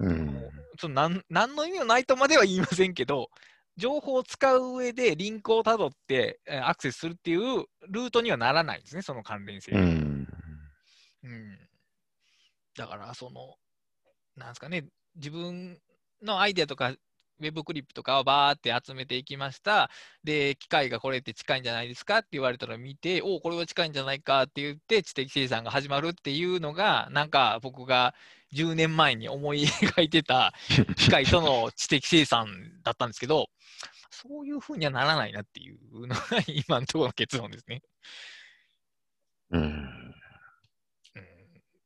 何の意味もないとまでは言いませんけど、情報を使う上でリンクをたどってアクセスするっていうルートにはならないんですね、その関連性。だから、その、なんですかね、自分のアイデアとか、ウェブクリップとかをバーって集めていきました。で、機械がこれって近いんじゃないですかって言われたら見て、おお、これは近いんじゃないかって言って、知的生産が始まるっていうのが、なんか僕が10年前に思い描いてた機械との知的生産だったんですけど、そういうふうにはならないなっていうのが今のところの結論ですね。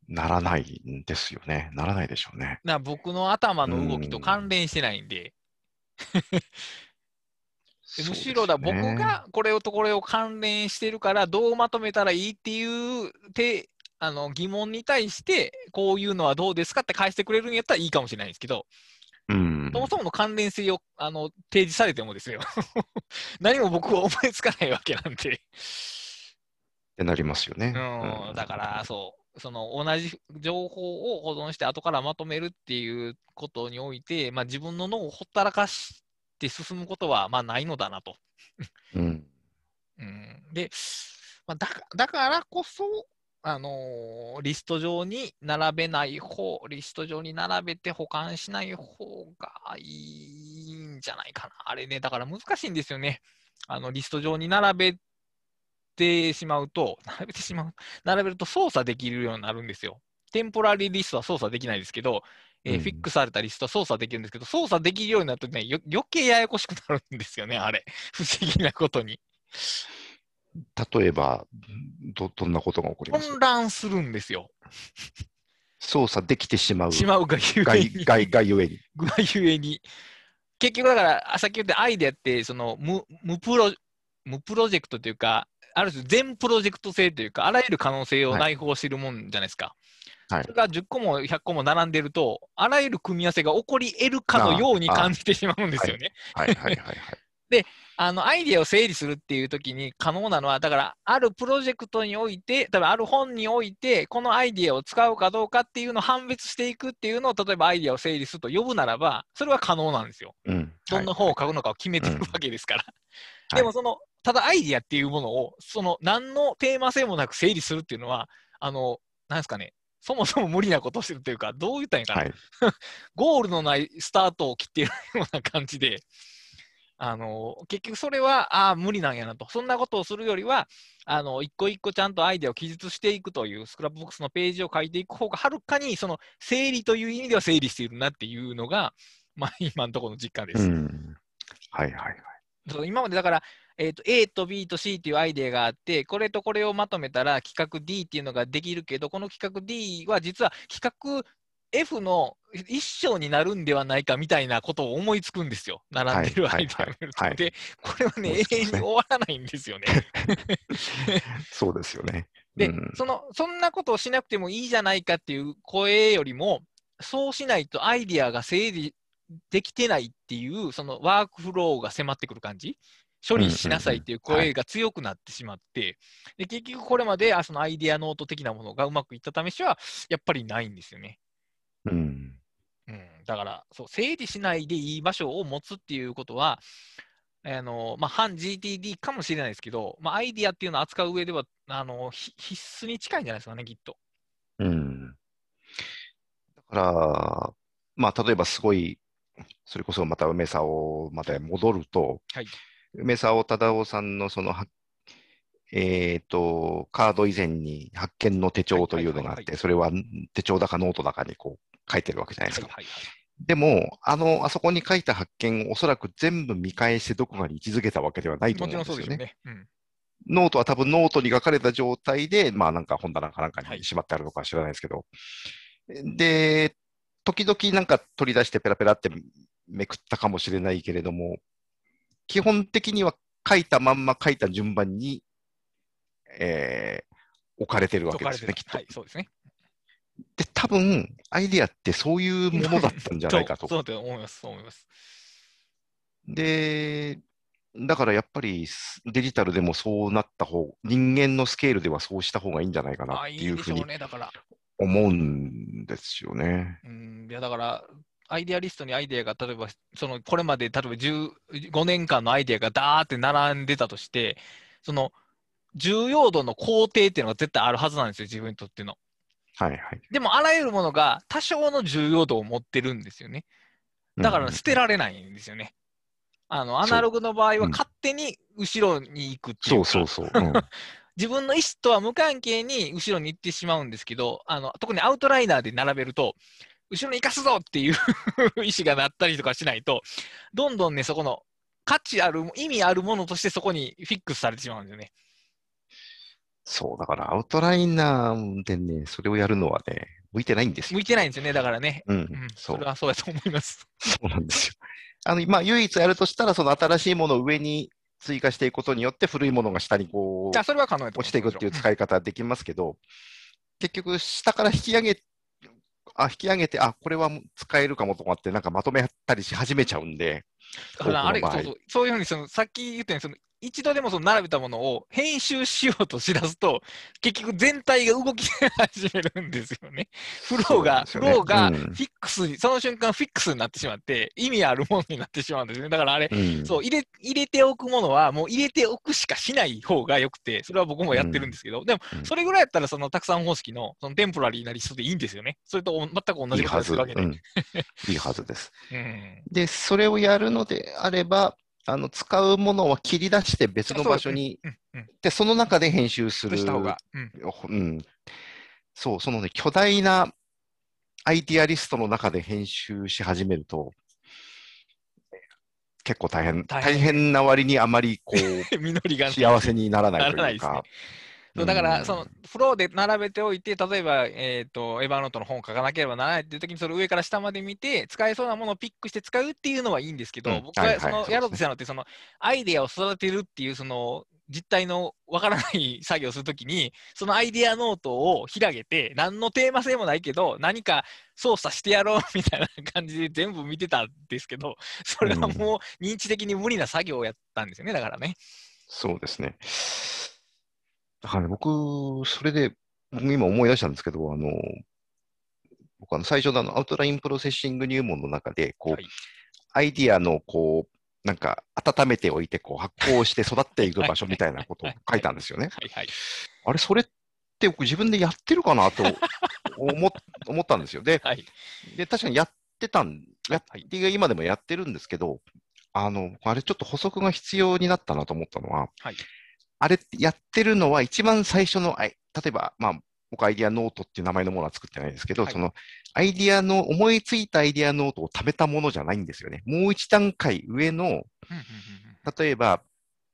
ならないんですよね。ならないでしょうね。僕の頭の動きと関連してないんで。むしろ僕がこれとこれを関連してるからどうまとめたらいいっていう疑問に対してこういうのはどうですかって返してくれるんやったらいいかもしれないんですけど、うん、そもそもの関連性を提示されてもですよ何も僕は思いつかないわけなんでってなりますよね、うん、だからそう同じ情報を保存して後からまとめるっていうことにおいて、まあ、自分の脳をほったらかして進むことはまあないのだなと、うんうん、で、まあ、だからこそリスト上に並べない方、リスト上に並べて保管しない方がいいんじゃないかな。あれね、だから難しいんですよね。リスト上に並べてしまうと、並べると操作できるようになるんですよ。テンポラリーリストは操作できないですけど、フィックスされたリストは操作できるんですけど、操作できるようになるとね、余計ややこしくなるんですよね、あれ。不思議なことに。例えば、どんなことが起こりますか？混乱するんですよ。操作できてしまうがゆえに。結局だから、さっき言ったアイデアって無プロジェクトというか、ある種全プロジェクト性というか、あらゆる可能性を内包してるもんじゃないですか。はい、それが10個も100個も並んでると、あらゆる組み合わせが起こり得るかのように感じてしまうんですよね。はいはいはいはい。で、アイデアを整理するっていうときに可能なのは、だから、あるプロジェクトにおいて、例えばある本において、このアイデアを使うかどうかっていうのを判別していくっていうのを、例えばアイデアを整理すると呼ぶならば、それは可能なんですよ。うん、どんな本を書くのかを決めていくわけですから。うん、でも、ただアイデアっていうものを、何のテーマ性もなく整理するっていうのは、なんですかね、そもそも無理なことをしてるというか、どう言ったらいいかな。はい、ゴールのないスタートを切っているような感じで、結局それは無理なんやなと、そんなことをするよりは一個一個ちゃんとアイデアを記述していくというスクラップボックスのページを書いていく方がはるかに整理という意味では整理しているなっていうのが、まあ、今のところの実感です。うん、はいはいはい、今までだから、A と B と C というアイデアがあって、これとこれをまとめたら企画 D っていうのができるけど、この企画 D は実は企画F の一章になるんではないかみたいなことを思いつくんですよ。並んでるアイデアを見ると。で、これはね、永遠に終わらないんですよね。そうですよね。で、そんなことをしなくてもいいじゃないかっていう声よりも、そうしないとアイデアが整理できてないっていう、ワークフローが迫ってくる感じ。処理しなさいっていう声が強くなってしまって、で、結局これまでアイデアノート的なものがうまくいった試しは、やっぱりないんですよね。うんうん、だから整理しないでいい場所を持つっていうことは、まあ、反 GTD かもしれないですけど、まあ、アイディアっていうのを扱う上では必須に近いんじゃないですかね、きっと。うん、だから、まあ、例えばすごい、それこそまた梅沢まで戻ると、はい、梅沢忠夫さんのカード以前に発見の手帳というのがあって、それは手帳だかノートだかにこう書いてるわけじゃないですか。でも、あそこに書いた発見をおそらく全部見返してどこかに位置づけたわけではないと思うんですよね。ノートは多分ノートに書かれた状態で、まあなんか本棚かなんかにしまってあるのか知らないですけど。で、時々なんか取り出してペラペラってめくったかもしれないけれども、基本的には書いたまんま書いた順番に置かれてるわけですね、きっと。はい、そうですね。で、多分、アイディアってそういうものだったんじゃないかと。そうだと思います、そう思います。で、だからやっぱりデジタルでもそうなった方、人間のスケールではそうした方がいいんじゃないかなっていうふうに思うんですよね。いや、だから、アイデアリストにアイデアが、例えば、これまで例えば15年間のアイデアがダーって並んでたとして、重要度の工程っていうのが絶対あるはずなんですよ、自分にとっての。はいはい。でも、あらゆるものが多少の重要度を持ってるんですよね。だから、捨てられないんですよね。アナログの場合は勝手に後ろに行くっていうか。そう。うん、自分の意思とは無関係に後ろに行ってしまうんですけど、特にアウトライナーで並べると、後ろに行かすぞっていう意思がなったりとかしないと、どんどんね、そこの価値ある、意味あるものとしてそこにフィックスされてしまうんですよね。そう、だからアウトライナーでね、それをやるのはね、向いてないんですよ。向いてないんですよね、だからね。それはそうだと思います。そうなんですよ。まあ、唯一やるとしたら、新しいものを上に追加していくことによって、古いものが下にこう、落ちていくっていう使い方できますけど、結局下から引き上げて、あ、これは使えるかもとかって、なんかまとめたりし始めちゃうんで。あれ、そういうふうにさっき言ったように、一度でも並べたものを編集しようとしだすと、結局全体が動き始めるんですよね。フローがフィックスに、その瞬間フィックスになってしまって、意味あるものになってしまうんですね。だからあれ、そう入れておくものは、もう入れておくしかしない方がよくて、それは僕もやってるんですけど、でも、それぐらいやったら、たくさん方式の、テンポラリーなリストでいいんですよね。それと全く同じことするわけで。いいはずです。で、それをやるのであれば、使うものは切り出して別の場所に、でその中で編集する。した方が、そう、そのね、巨大なアイディアリストの中で編集し始めると、結構大変な割にあまりこう実りが幸せにならないというか。だから、フローで並べておいて、例えば、エヴァノートの本を書かなければならないっていう時に、それを上から下まで見て、使えそうなものをピックして使うっていうのはいいんですけど、僕がやろうとしたのって、アイデアを育てるっていう、実態のわからない作業をするときに、そのアイデアノートを開けて、何のテーマ性もないけど、何か操作してやろうみたいな感じで全部見てたんですけど、それはもう認知的に無理な作業をやったんですよね、だからね。そうですね。だからね、僕、それで、今思い出したんですけど、僕最初のアウトラインプロセッシング入門の中で、こう、アイディアの、こう、なんか、温めておいて、こう、発酵して育っていく場所みたいなことを書いたんですよね。あれ、それって僕自分でやってるかなと思ったんですよ。で、確かに今でもやってるんですけど、あれ、ちょっと補足が必要になったなと思ったのは、あれやってるのは一番最初の、例えば、僕アイディアノートっていう名前のものは作ってないですけど、そのアイディアの、思いついたアイディアノートを貯めたものじゃないんですよね。もう一段階上の、例えば、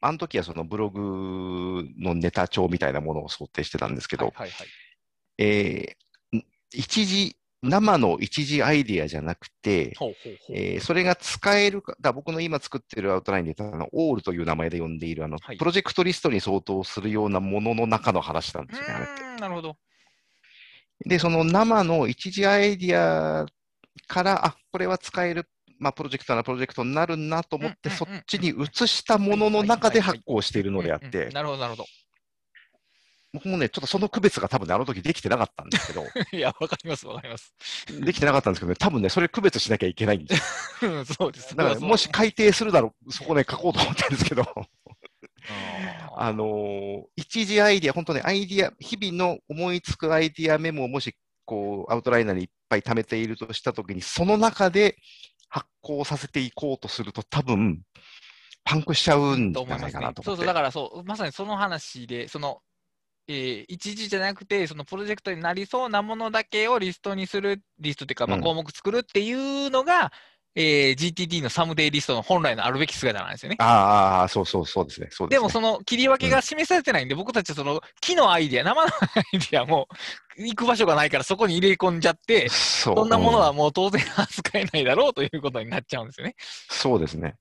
あの時はブログのネタ帳みたいなものを想定してたんですけど、生の一時アイディアじゃなくて、それが使えるか、僕の今作ってるアウトラインで、オールという名前で呼んでいるプロジェクトリストに相当するようなものの中の話なんですよね、あれって。なるほど。で、生の一時アイディアから、これは使える、プロジェクトなプロジェクトになるなと思って、そっちに移したものの中で発行しているのであって。なるほど、なるほど。僕もね、ちょっとその区別が多分ね、あの時できてなかったんですけど。いや、わかります、わかります。できてなかったんですけどね、多分ね、それ区別しなきゃいけないんですよ。そうです。だから、もし改定するだろう、そこね、書こうと思ったんですけど。一時アイディア、本当ね、アイディア、日々の思いつくアイディアメモをもし、こう、アウトライナーにいっぱい貯めているとしたときに、その中で発行させていこうとすると、多分、パンクしちゃうんじゃないかなと思って。そうそう、だからそう、まさにその話で、一時じゃなくて、プロジェクトになりそうなものだけをリストにする、リストというか、項目作るっていうのが、GTD のサムデイリストの本来のあるべき姿なんですよね。ああ、そうですね。でも、切り分けが示されてないんで、僕たちは木のアイディア、生のアイディアも行く場所がないから、そこに入れ込んじゃって、そんなものはもう当然扱えないだろうということになっちゃうんですよね。そうですね。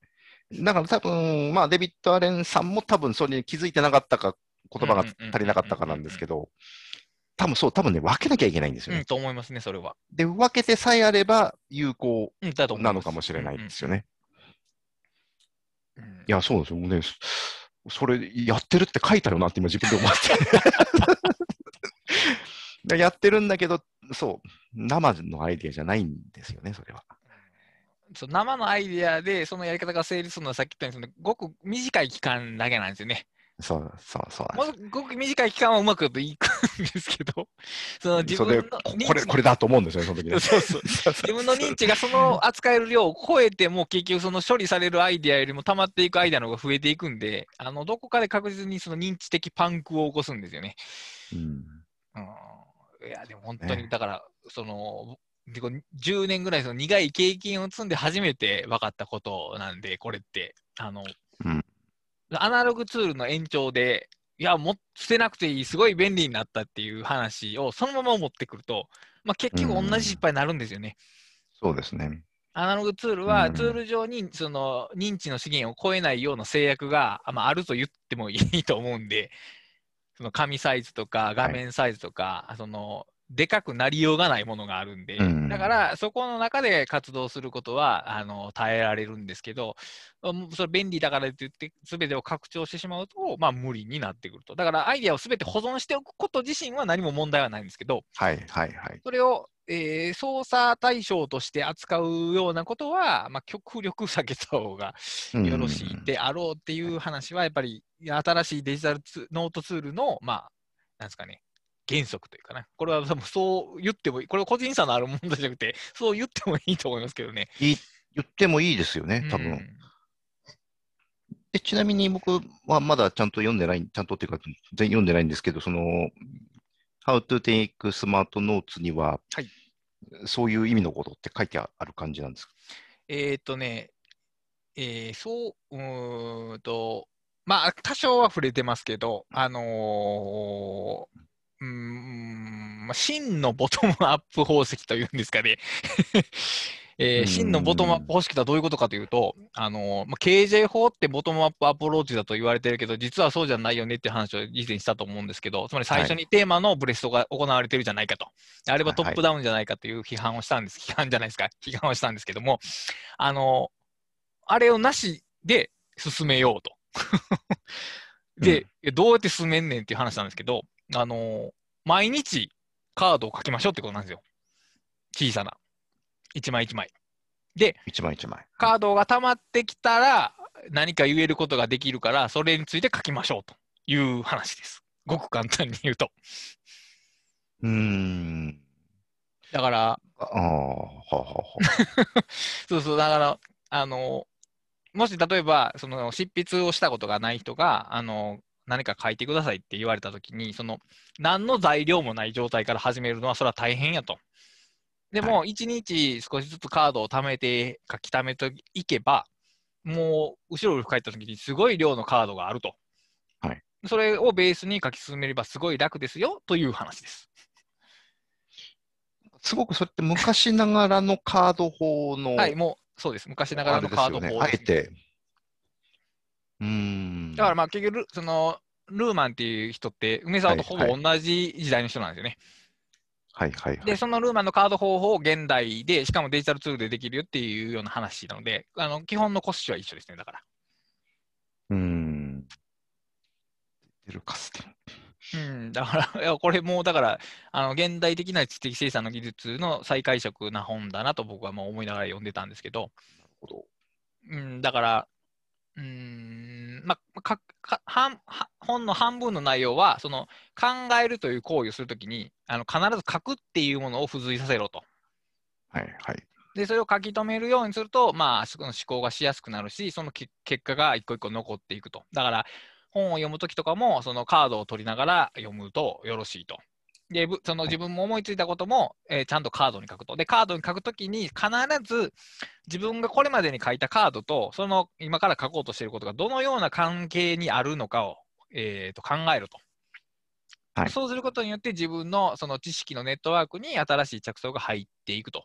だから多分、デビッド・アレンさんも多分それに気づいてなかったか、言葉が足りなかったかなんですけど、多分ね、分けなきゃいけないんですよね。と思いますね、それは。で、分けてさえあれば有効なのかもしれないですよね。いや、そうですよね。それ、やってるって書いたよなって今自分で思って。やってるんだけど、そう、生のアイデアじゃないんですよね、それは。生のアイデアで、そのやり方が成立するのはさっき言ったように、ごく短い期間だけなんですよね。ごく短い期間はうまくいくんですけど、これだと思うんですよね、その時に。自分の認知がその扱える量を超えても、結局、処理されるアイデアよりも溜まっていくアイデアの方が増えていくんで、どこかで確実に認知的パンクを起こすんですよね。いや、でも本当に、だから、10年ぐらい苦い経験を積んで初めて分かったことなんで、これって。アナログツールの延長で、いや、もう捨てなくていい、すごい便利になったっていう話をそのまま持ってくると、結局同じ失敗になるんですよね。そうですね。アナログツールは、ツール上に認知の資源を超えないような制約が、あると言ってもいいと思うんで、その紙サイズとか画面サイズとか、はい、そのでかくなりようがないものがあるんで、うん、だからそこの中で活動することは耐えられるんですけど、それ便利だからといって全てを拡張してしまうと、まあ、無理になってくると。だからアイデアを全て保存しておくこと自身は何も問題はないんですけど、はいはいはい、それを操作対象として扱うようなことは、まあ、極力避けた方がよろしいであろうっていう話はやっぱり新しいデジタルノートツールの、まあ、なんですかね、原則というかな、これはそう言ってもいい、これ個人差のある問題じゃなくて、そう言ってもいいと思いますけどね。言ってもいいですよね、多分。でちなみに僕はまだちゃんと読んでない、ちゃんとっていうか全読んでないんですけど、そのHow to take smart notes には、はい、そういう意味のことって書いてある感じなんですか？まあ、多少は触れてますけど、真のボトムアップ方式というんですかね。真のボトムアップ方式とはどういうことかというと、KJ 法ってボトムアップアプローチだと言われてるけど、実はそうじゃないよねって話を以前したと思うんですけど、つまり最初にテーマのブレストが行われてるじゃないかと、はい、あればトップダウンじゃないかという批判をしたんです、批判じゃないですか、批判をしたんですけども、あれをなしで進めようと。で、どうやって進めんねんっていう話なんですけど、毎日カードを書きましょうってことなんですよ、小さな。1枚1枚でカードが溜まってきたら何か言えることができるから、それについて書きましょうという話です、ごく簡単に言うと。だからそうそう、だからもし例えばその執筆をしたことがない人が何か書いてくださいって言われたときに、その何の材料もない状態から始めるのはそれは大変やと。でも1日少しずつカードを貯めて書き溜めていけば、もう後ろを振り返った時にすごい量のカードがあると、はい、それをベースに書き進めればすごい楽ですよという話です。すごくそれって昔ながらのカード法のはい、もうそうです、昔ながらのカード法ですね、あえて。だからまあ結局そのルーマンっていう人って梅沢とほぼ同じ時代の人なんですよね、はいはいはいはいはい、でそのルーマンのカード方法を現代でしかもデジタルツールでできるよっていうような話なので、基本の骨子は一緒ですね。だからだからいやこれもうだから現代的な知的生産の技術の再解釈な本だなと僕はもう思いながら読んでたんですけど、だからまあ、本の半分の内容はその考えるという行為をするときに必ず書くっていうものを付随させろと、はいはい、でそれを書き留めるようにすると、まあ、その思考がしやすくなるし、その結果が一個一個残っていくと。だから本を読むときとかもそのカードを取りながら読むとよろしいと。でその自分も思いついたことも、ちゃんとカードに書くと。でカードに書くときに必ず自分がこれまでに書いたカードとその今から書こうとしていることがどのような関係にあるのかを、考えると、はい、そうすることによって自分のその知識のネットワークに新しい着想が入っていくと。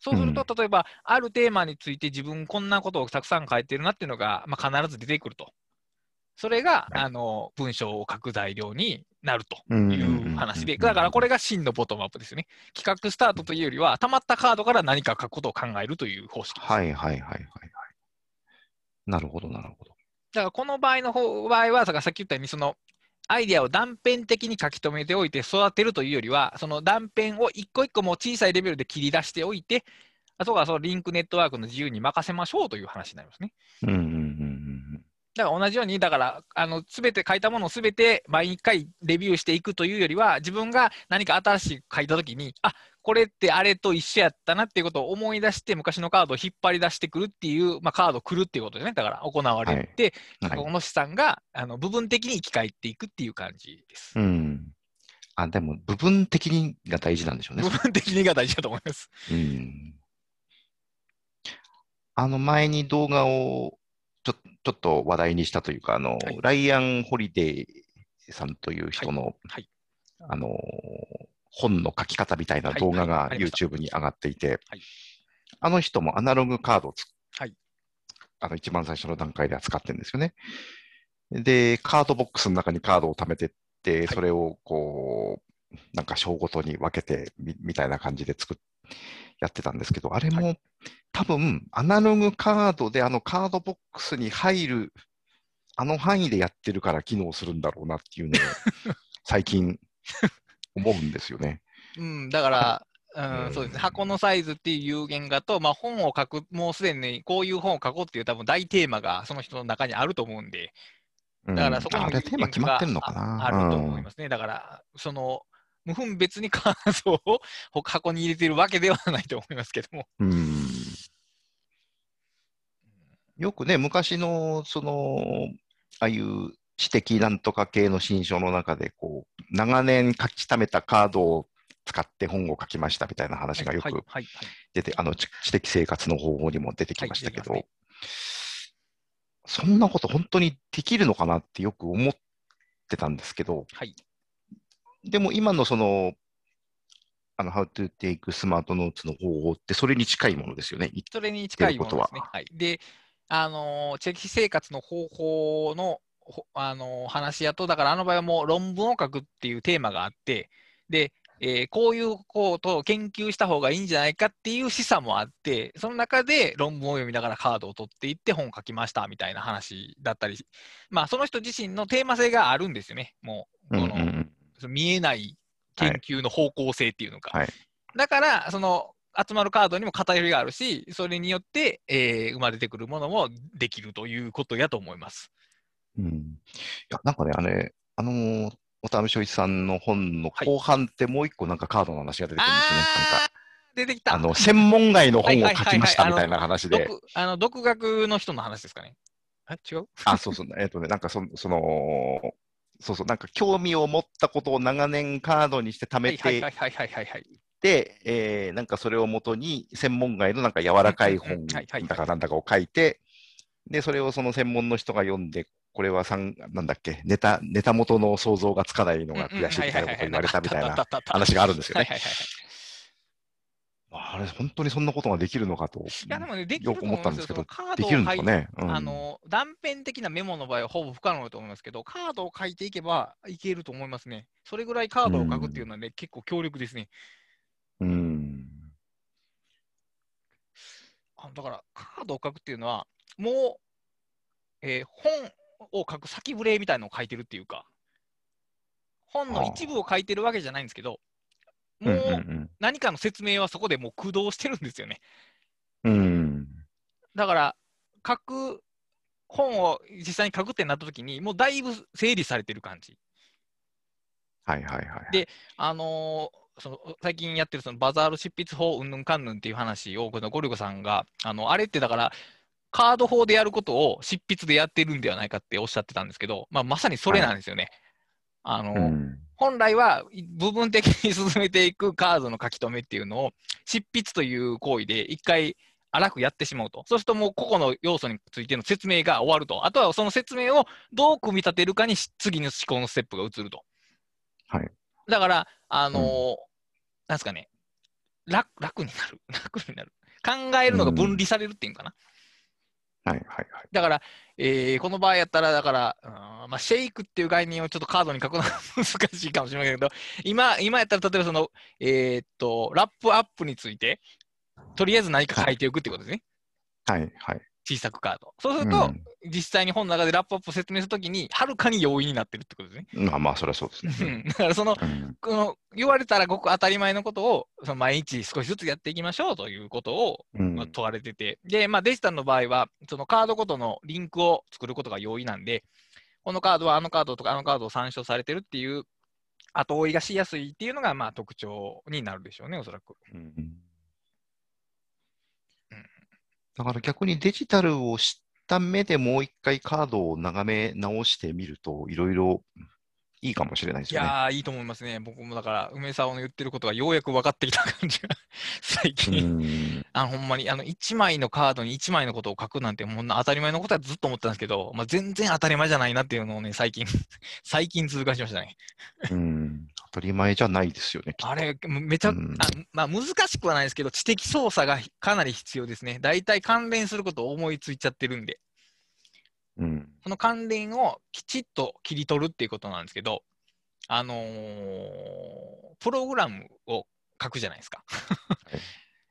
そうすると例えば、あるテーマについて自分こんなことをたくさん書いてるなっていうのが、まあ、必ず出てくると。それが、はい、文章を書く材料になるという話で、だからこれが真のボトムアップですよね。企画スタートというよりは、たまったカードから何か書くことを考えるという方式です。はいはいはいはいはい。なるほどなるほど。だからこの場合は、さっき言ったように、そのアイデアを断片的に書き留めておいて育てるというよりは、その断片を一個一個も小さいレベルで切り出しておいて、あとはそのリンクネットワークの自由に任せましょうという話になりますね。だから同じように、だから全て書いたものを全て毎回レビューしていくというよりは、自分が何か新しく書いたときに、あ、これってあれと一緒やったなっていうことを思い出して、昔のカードを引っ張り出してくるっていう、まあ、カードをくるっていうことでね、だから行われて、はいはい、この資産が部分的に生き返っていくっていう感じです。でも、部分的にが大事なんでしょうね。部分的にが大事だと思います。前に動画をちょっと話題にしたというか、はい、ライアン・ホリデーさんという人の、はいはい、本の書き方みたいな動画が YouTube に上がっていて、あの人もアナログカードを、はい、一番最初の段階では使ってるんですよね。で、カードボックスの中にカードを貯めてっで、それをこう、なんか章ごとに分けてみたいな感じでやってたんですけど、あれも多分アナログカードであのカードボックスに入るあの範囲でやってるから機能するんだろうなっていうのを最近思うんですよね。うん、だからそうですね、箱のサイズっていう有限化と、まあ、本を書く、もうすでにこういう本を書こうっていう多分大テーマがその人の中にあると思うんで、だからそこにもテーマ決まってるのかな、あると思いますね。だからその無分別に感想を箱に入れてるわけではないと思いますけども。よくね、昔のそのああいう知的なんとか系の新書の中でこう長年書き溜めたカードを使って本を書きましたみたいな話がよく出て、知的生活の方法にも出てきましたけど、はい、そんなこと本当にできるのかなってよく思ってたんですけど、はい、でも今のその、How to Take Smart Notes の方法ってそれに近いものですよね。それに近いものですね。はい、で、知的生活の方法の、話やと、だからあの場合はもう論文を書くっていうテーマがあって、でこういうことを研究した方がいいんじゃないかっていう示唆もあって、その中で論文を読みながらカードを取っていって本を書きましたみたいな話だったり、まあ、その人自身のテーマ性があるんですよね。もう、見えない研究の方向性っていうのか。はい、だから、その集まるカードにも偏りがあるし、それによって、生まれてくるものもできるということやと思います。いや、なんかね、渡辺正一さんの本の後半ってもう一個なんかカードの話が出てくるんですよね。出てきた。専門外の本を書きましたみたいな話で。独学の人の話ですかね。違う？そうそう。なんかそうそう、なんか興味を持ったことを長年カードにして貯めて、で、なんかそれをもとに専門外のなんか柔らかい本だかなんだかを書いて、で、それをその専門の人が読んで、これはなんだっけ、ネタ元の想像がつかないのが悔しいみたいなこと言われたみたいな話があるんですよね。あれ、本当にそんなことができるのかと、よく思ったんですけど、できるんですかね。断片的なメモの場合はほぼ不可能だと思いますけど、カードを書いていけばいけると思いますね。それぐらいカードを書くっていうのはね、結構強力ですね。だから、カードを書くっていうのは、もう、本を書く先ぶれみたいなのを書いてるっていうか、本の一部を書いてるわけじゃないんですけど、もう何かの説明はそこでもう駆動してるんですよね。だから本を実際に書くってなった時にもうだいぶ整理されてる感じ。で、最近やってるそのバザール執筆法うんぬんかんぬんっていう話をこのゴリゴさんがあれってだからカード法でやることを執筆でやってるんではないかっておっしゃってたんですけど、まさにそれなんですよね。本来は部分的に進めていくカードの書き留めっていうのを執筆という行為で一回荒くやってしまうと、そうするともう個々の要素についての説明が終わると、あとはその説明をどう組み立てるかに次の思考のステップが移ると。だから、なんですかね、楽になる。考えるのが分離されるっていうのかな。だから、この場合やったら、だから、シェイクっていう概念をちょっとカードに書くのは難しいかもしれないけど、今やったら、例えばその、ラップアップについて、とりあえず何か書いておくってことですね。小さくカード。そうすると、実際に本の中でラップアップを説明するときに、はるかに容易になってるってことですね。それはそうですね。だからこの、言われたらごく当たり前のことを、その毎日少しずつやっていきましょうということを、問われてて、で、デジタルの場合は、そのカードごとのリンクを作ることが容易なんで、このカードはあのカードとかあのカードを参照されてるっていう、後追いがしやすいっていうのが、特徴になるでしょうね、おそらく。だから逆にデジタルを知った目でもう一回カードを眺め直してみるといろいろいいかもしれないですよね。いいと思いますね。僕もだから梅沢の言ってることがようやく分かってきた感じが最近ほんまに1枚のカードに1枚のことを書くなんてもう当たり前のことはずっと思ってたんですけど、全然当たり前じゃないなっていうのをね最近痛感しましたね。当たり前じゃないですよね。あれ、めちゃ、難しくはないですけど、知的操作がかなり必要ですね。大体関連することを思いついちゃってるんで。その関連をきちっと切り取るっていうことなんですけど、プログラムを書くじゃないですか。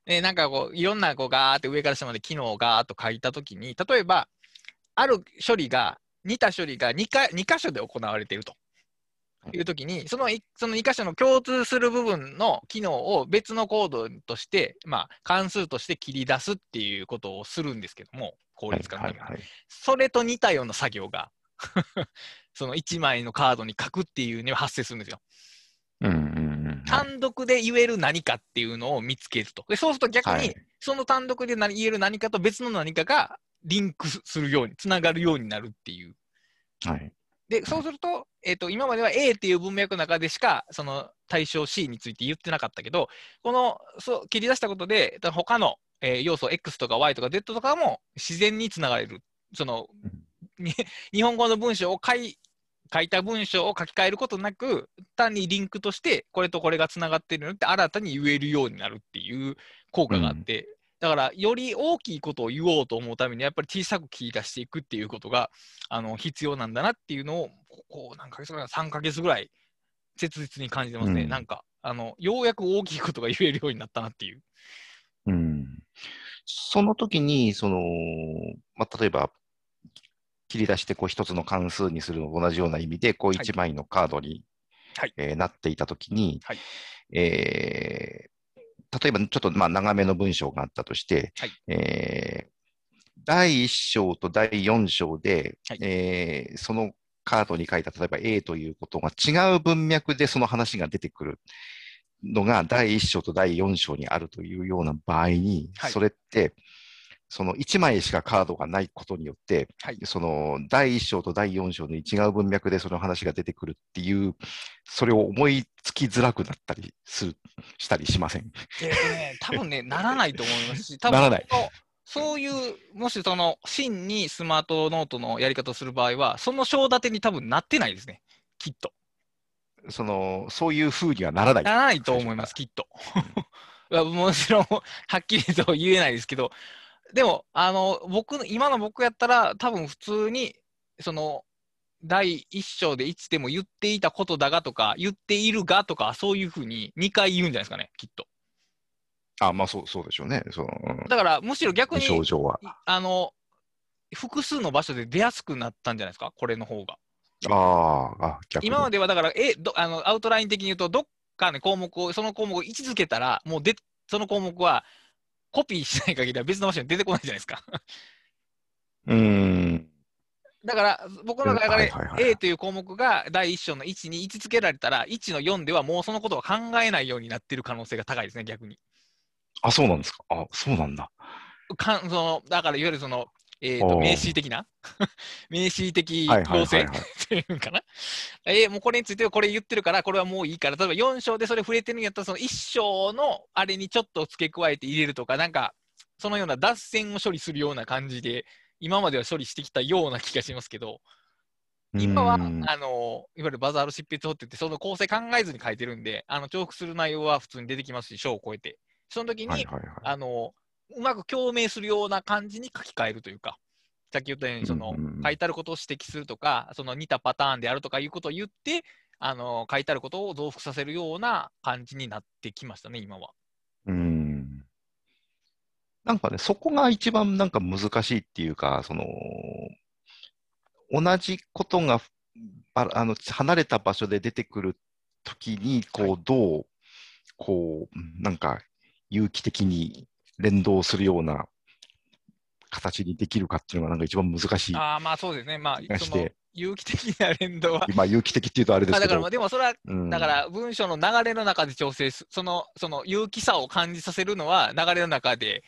ね、なんかこういろんなこうガーって上から下まで機能をガーっと書いたときに、例えばある処理が似た処理が2箇所で行われているというときに、その2箇所の共通する部分の機能を別のコードとして、まあ、関数として切り出すっていうことをするんですけども、効率化のために、それと似たような作業がその1枚のカードに書くっていうのが発生するんですよ。単独で言える何かっていうのを見つけると。で、そうすると逆に、はい、その単独で言える何かと別の何かがリンクするように、つながるようになるっていう。はい、で、そうすると、今までは A っていう文脈の中でしか、その対象 C について言ってなかったけど、この切り出したことで、他の要素 X とか Y とか Z とかも自然につながれる。その、日本語の文章を書いた文章を書き換えることなく、単にリンクとしてこれとこれがつながっているのって新たに言えるようになるっていう効果があって、だからより大きいことを言おうと思うためにやっぱり小さく切り出していくっていうことが必要なんだなっていうのをこう何ヶ月ぐらい、3ヶ月ぐらい切実に感じてますね。なんかようやく大きいことが言えるようになったなっていう。その時にまあ、例えば切り出して一つの関数にするのと同じような意味で一枚のカードに、はいなっていたときに、はい例えばちょっとまあ長めの文章があったとして、はい第1章と第4章で、はいそのカードに書いた例えば A ということが違う文脈でその話が出てくるのが第1章と第4章にあるというような場合に、はい、それってその1枚しかカードがないことによって、はい、その第1章と第4章に違う文脈でその話が出てくるっていう、それを思いつきづらくなったりしたりしません？多分ね、ならないと思いますし、多分ならない。そういう、もし真にスマートノートのやり方をする場合は、その章立てに多分なってないですね、きっと。そういう風にはならない。ならないと思います、きっと。もちろん、はっきりと言えないですけど、でも今の僕やったら多分普通に第1章で1でも言っていたことだがとか言っているがとかそういうふうに2回言うんじゃないですかね、きっと。あ、まあそうでしょうね。だからむしろ逆に複数の場所で出やすくなったんじゃないですか、これの方が。逆に今まではだからアウトライン的に言うとどっかの項目を位置づけたらもうその項目はコピーしない限りは別の場所に出てこないじゃないですか。だから僕の中で A という項目が第1章の1に位置づけられたら1の4ではもうそのことは考えないようになっている可能性が高いですね、逆に。あ、そうなんですか。あ、そうなんだ。だからいわゆる名詞的な名詞的構成っていうかな、もうこれについてはこれ言ってるからこれはもういいから、例えば4章でそれ触れてるんやったらその1章のあれにちょっと付け加えて入れるとか、なんかそのような脱線を処理するような感じで今までは処理してきたような気がしますけど、今はいわゆるバザール執筆法っていってその構成考えずに書いてるんで重複する内容は普通に出てきますし、章を超えてその時にうまく共鳴するような感じに書き換えるというか、さっき言ったように書いてあることを指摘するとか、似たパターンであるとかいうことを言って書いてあることを増幅させるような感じになってきましたね、今は。なんかね、そこが一番なんか難しいっていうか、同じことが離れた場所で出てくるときにどうなんか有機的に連動するような形にできるかっていうのがなんか一番難しい。まあそうですね。まあ有機的な連動は。まあ有機的っていうとあれですけど。でもそれは、だから文章の流れの中で調整する、その有機さを感じさせるのは流れの中で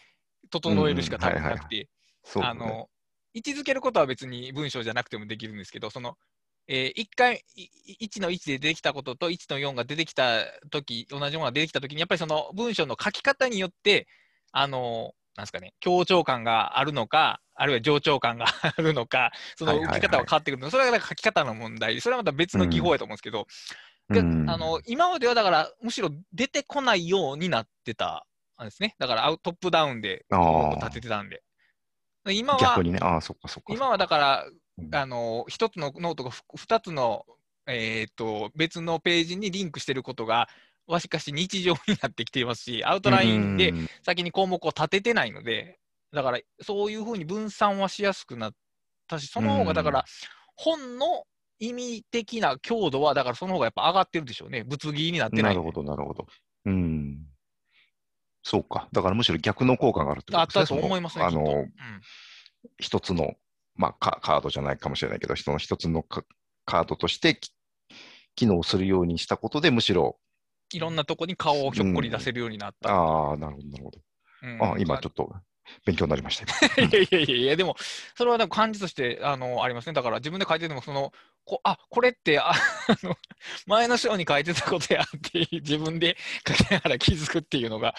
整えるしか多分なくて、位置づけることは別に文章じゃなくてもできるんですけど、1回1の1で出てきたことと1の4が出てきたとき、同じものが出てきたときにやっぱりその文章の書き方によってなんですかね、強調感があるのか、あるいは冗長感があるのか、その受け方は変わってくるの、それは書き方の問題、それはまた別の技法やと思うんですけど、今まではだから、むしろ出てこないようになってたんですね、だからトップダウンで立ててたんで、今はだから、一つのノートが2つの別のページにリンクしていることがわしかし日常になってきていますし、アウトラインで先に項目を立ててないので、だからそういうふうに分散はしやすくなったし、その方がだから本の意味的な強度はだからその方がやっぱ上がってるでしょうね。物議になってない。なるほどなるほど。うん。そうか。だからむしろ逆の効果があるってことですね。あったと思いますね。一つの、まあカードじゃないかもしれないけど、その一つのカードとして機能するようにしたことでむしろいろんなとこに顔をひょっこり出せるようになった。ああ、なるほど、なるほど。あ、今ちょっと勉強になりました。いやいやいや、でも、それはなんか感じとしてありますね。だから自分で書いてても、その、これって前の章に書いてたことやって、自分で書きながら気づくっていうのが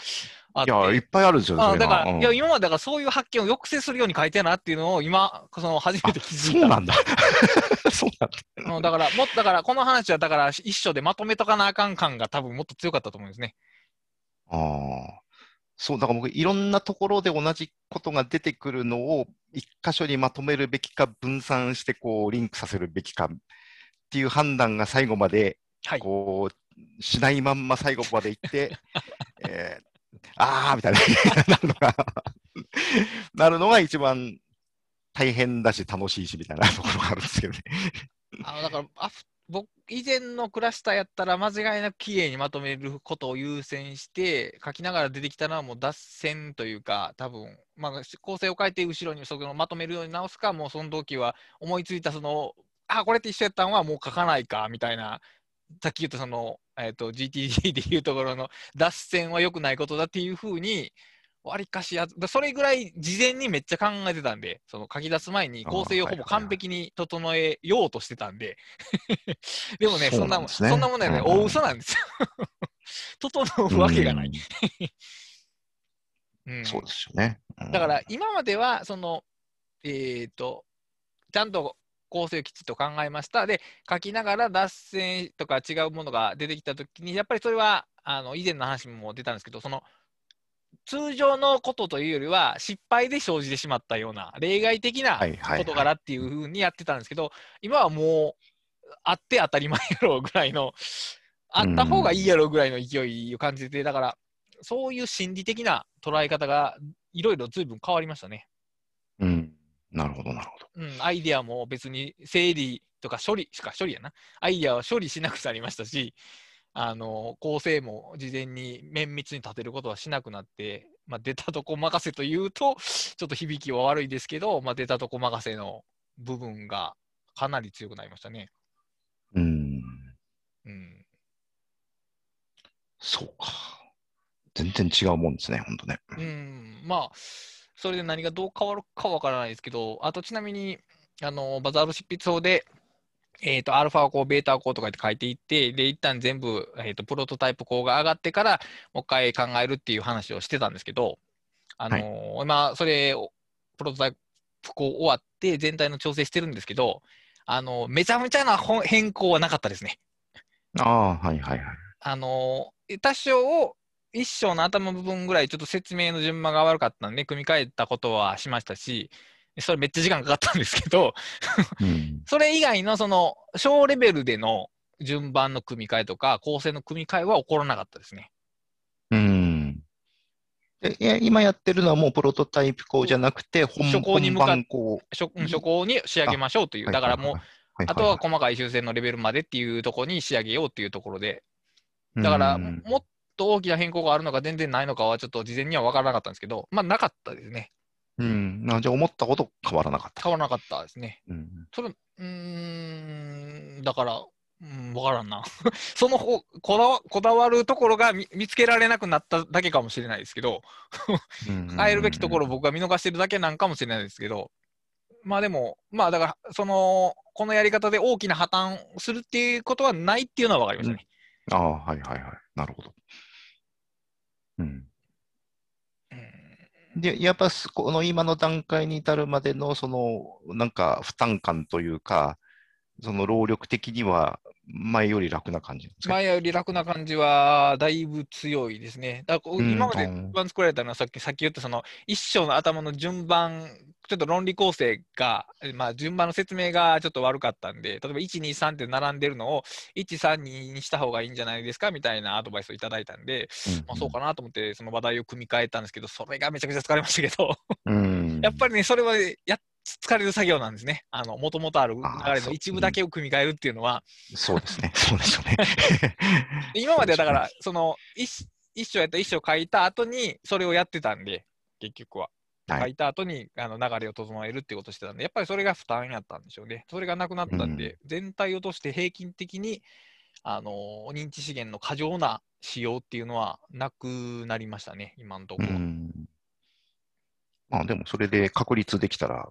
あって。いや、いっぱいあるんですよね。だから、いや、今はだからそういう発見を抑制するように書いてやなっていうのを、今、その初めて気づいた。そうなんだ。そうなんだ。だから、もっとだから、この話はだから、一章でまとめとかなあかん感が多分もっと強かったと思うんですね。ああ。そう、だから僕、いろんなところで同じことが出てくるのを、一箇所にまとめるべきか、分散してこうリンクさせるべきかっていう判断が最後までこう、はい、しないまんま最後までいって、あーみたいななるのが一番大変だし、楽しいしみたいなところがあるんですけどね。だから僕以前のクラスターやったら間違いなくきれいにまとめることを優先して書きながら出てきたのはもう脱線というか、多分、まあ、構成を変えて後ろにそのまとめるように直すか、もうその時は思いついたそのこれって一緒やったのはもう書かないかみたいな、さっき言ったその、GTD でいうところの脱線は良くないことだっていうふうにわりかしそれぐらい事前にめっちゃ考えてたんで、その書き出す前に構成をほぼ完璧に整えようとしてたんで、でもね、そんなものはね、大嘘なんですよ。整うわけがない。そうですよね。だから今までは、その、ちゃんと構成をきちっと考えました。で、書きながら脱線とか違うものが出てきたときに、やっぱりそれは以前の話も出たんですけど、その、通常のことというよりは失敗で生じてしまったような例外的な事柄っていうふうにやってたんですけど、今はもうあって当たり前やろぐらいの、あった方がいいやろぐらいの勢いを感じて、だからそういう心理的な捉え方がいろいろ随分変わりましたね。うん、なるほどなるほど。アイデアも別に整理とかアイデアは処理しなくなりましたし、構成も事前に綿密に立てることはしなくなって、まあ、出たとこ任せというとちょっと響きは悪いですけど、まあ、出たとこ任せの部分がかなり強くなりましたね。そうか。全然違うもんですね、本当ね。まあそれで何がどう変わるかわからないですけど、あとちなみにバザール執筆法でアルファ項、ベータ項とかって書いていって、で、一旦全部、プロトタイプ項が上がってから、もう一回考えるっていう話をしてたんですけど、今、それを、プロトタイプ項終わって、全体の調整してるんですけど、めちゃめちゃな変更はなかったですね。多少、一章の頭部分ぐらい、ちょっと説明の順番が悪かったんで、組み替えたことはしましたし、それめっちゃ時間かかったんですけどそれ以外のその小レベルでの順番の組み替えとか構成の組み替えは起こらなかったですね。今やってるのはもうプロトタイプ項じゃなくて初稿に仕上げましょうという、だからもうあとは細かい修正のレベルまでっていうところに仕上げようというところで、だからもっと大きな変更があるのか全然ないのかはちょっと事前には分からなかったんですけど、まあなかったですね。じゃあ思ったこと変わらなかった。変わらなかったですね。それ、だから、分からんな。そのこだわるところが見つけられなくなっただけかもしれないですけど、変えるべきところを僕が見逃してるだけなんかもしれないですけど、まあでも、まあだから、このやり方で大きな破綻するっていうことはないっていうのは分かりましたね。なるほど。でやっぱこの今の段階に至るまでのそのなんか負担感というか、その労力的には前より楽な感じですか？前より楽な感じはだいぶ強いですね。だから今まで一番作られたのはさっき言ったその一章の頭の順番、ちょっと論理構成が、まあ、順番の説明がちょっと悪かったんで、例えば 1,2,3 って並んでるのを 1,3,2 にした方がいいんじゃないですかみたいなアドバイスをいただいたんで、まあ、そうかなと思ってその話題を組み替えたんですけど、それがめちゃくちゃ疲れましたけどやっぱりね、それはやっ疲れる作業なんですね。もともとある流れの一部だけを組み替えるっていうのは、そうですね、そうでしょうね今まではだからその一章やったら一章書いた後にそれをやってたんで、結局は書いた後に流れを整えるっていうことをしてたんで、やっぱりそれが負担やったんでしょうね。それがなくなったんで、全体を通して平均的に認知資源の過剰な使用っていうのはなくなりましたね、今のところは。まあ、でもそれで確立できたら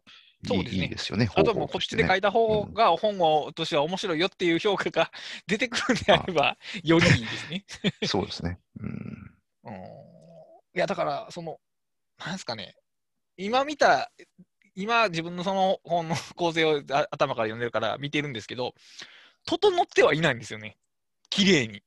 いいですよね。あともうこっちで書いた方が本としては面白いよっていう評価が出てくるんであればよりいいですね。そうですね。いやだからそのなんですかね、今自分のその本の構成を頭から読んでるから見てるんですけど、整ってはいないんですよね。綺麗に。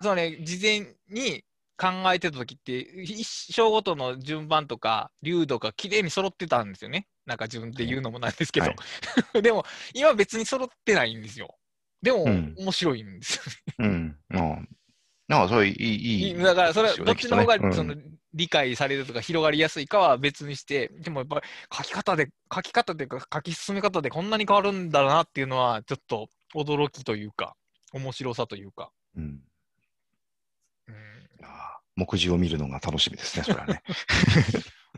そうね、事前に考えてた時って一章ごとの順番とか流度がきれいに揃ってたんですよね。なんか自分で言うのもなんですけど、でも今別に揃ってないんですよ。でも、面白いんですよね。なんかそれいい、だからそれどっちの方がその理解されるとか広がりやすいかは別にして、でもやっぱり書き方というか書き進め方でこんなに変わるんだろうなっていうのはちょっと驚きというか面白さというか。目次を見るのが楽しみですね、それはね。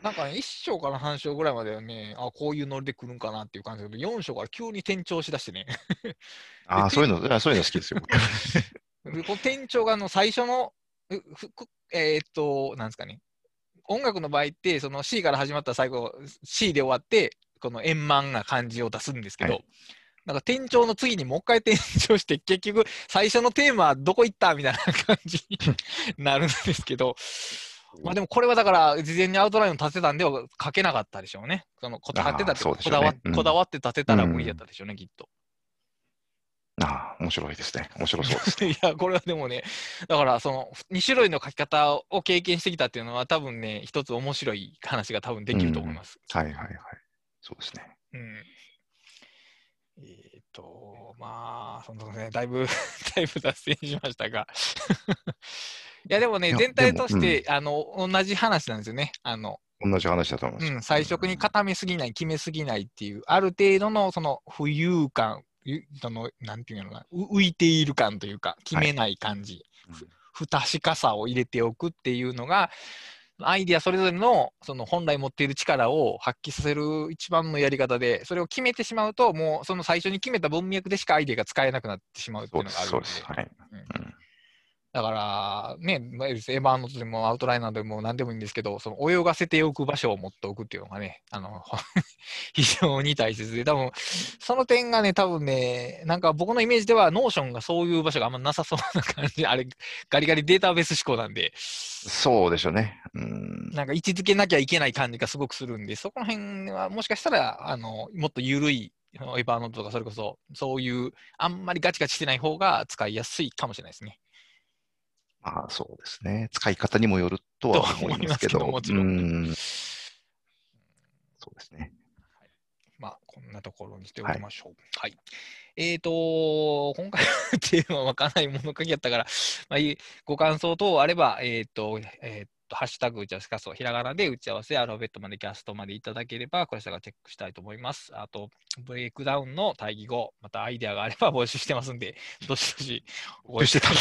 なんか、ね、1章から3章ぐらいまではね、あこういうノリで来るんかなっていう感じだけど、4章から急に転調しだしてね。そういうの好きですよ。転調が最初の、なんですかね、音楽の場合って、その C から始まったら最後、C で終わって、この円満な感じを出すんですけど、なんか転調の次にもう一回転調して、結局最初のテーマはどこ行ったみたいな感じになるんですけど、まあでもこれはだから事前にアウトラインを立てたんでは書けなかったでしょうね。そのこだわって立てたら無理だったでしょうね、きっと。面白いですね。面白そうですね。いや、これはでもね、だからその2種類の書き方を経験してきたっていうのは多分ね、一つ面白い話が多分できると思います。そうですね。まあそのね、だいぶ脱線しましたがいやでもね、全体として、同じ話なんですよね。同じ話だと思います。最初に固めすぎない、決めすぎないっていう、ある程度のその浮遊感、そのなんていうのかな、浮いている感というか、決めない感じ、不確かさを入れておくっていうのが、アイデアそれぞれのその本来持っている力を発揮させる一番のやり方で、それを決めてしまうと、もうその最初に決めた文脈でしかアイデアが使えなくなってしまうっていうのがあるので、だからね、エヴァノートでもアウトライナーでも何でもいいんですけど、その泳がせておく場所を持っておくっていうのがね、非常に大切で、多分その点がね、多分ね、なんか僕のイメージではノーションがそういう場所があんまなさそうな感じ、あれガリガリデータベース思考なんで、そうでしょうね。なんか位置づけなきゃいけない感じがすごくするんで、そこら辺はもしかしたらもっと緩いエヴァノートとか、それこそそういうあんまりガチガチしてない方が使いやすいかもしれないですね。そうですね。使い方にもよるとは思いますけど、もちろん。そうですね。まあ、こんなところにしておきましょう。今回のテーマはかなり物書きやったから、まあ、ご感想等あれば、ハッシュタグ打ち合わせキャスト、ひらがなで打ち合わせ、アルファベットまでキャストまでいただければ、これからチェックしたいと思います。あと、ブレイクダウンの対義語、またアイデアがあれば募集してますんで、どしどし応援してた。い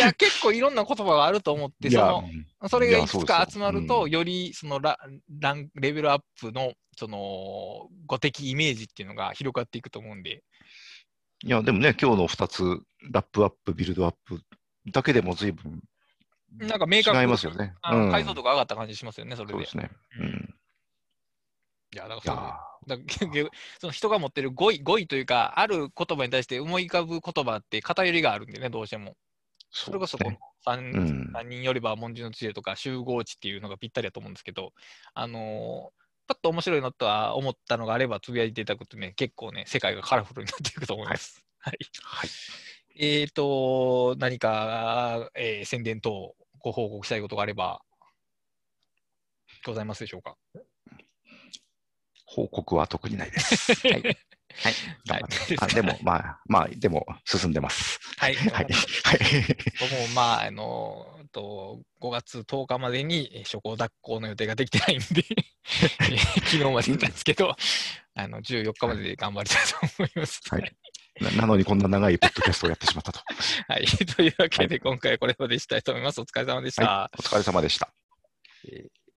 や、結構いろんな言葉があると思って、それがいくつか集まると、よりそのレベルアップの、その語的イメージっていうのが広がっていくと思うんで。いや、でもね、今日の2つ、ラップアップ、ビルドアップだけでも随分、なんか明確に違いますよね。解像度が上がった感じしますよね、それで。そうですね。いや、だからその人が持ってる語彙というか、ある言葉に対して思い浮かぶ言葉って偏りがあるんでね、どうしても。それこそこの3人よりば文字の知恵とか集合値っていうのがぴったりだと思うんですけど、パッと面白いのとは思ったのがあればつぶやいていただくとね、結構ね、世界がカラフルになっていくと思います。はい。はい、何か、宣伝等ご報告したいことがあればございますでしょうか。報告は特にないです。はい。はい。あ、でも、でも、進んでます。はい。はい。僕も、5月10日までに、初行脱行の予定ができてないんで、昨日まで行ったんですけど、14日までで頑張りたいと思います。はい。なのに、こんな長いポッドキャストをやってしまったと。はい。というわけで、今回はこれまでしたいと思います。お疲れ様でした。はい、お疲れ様でした。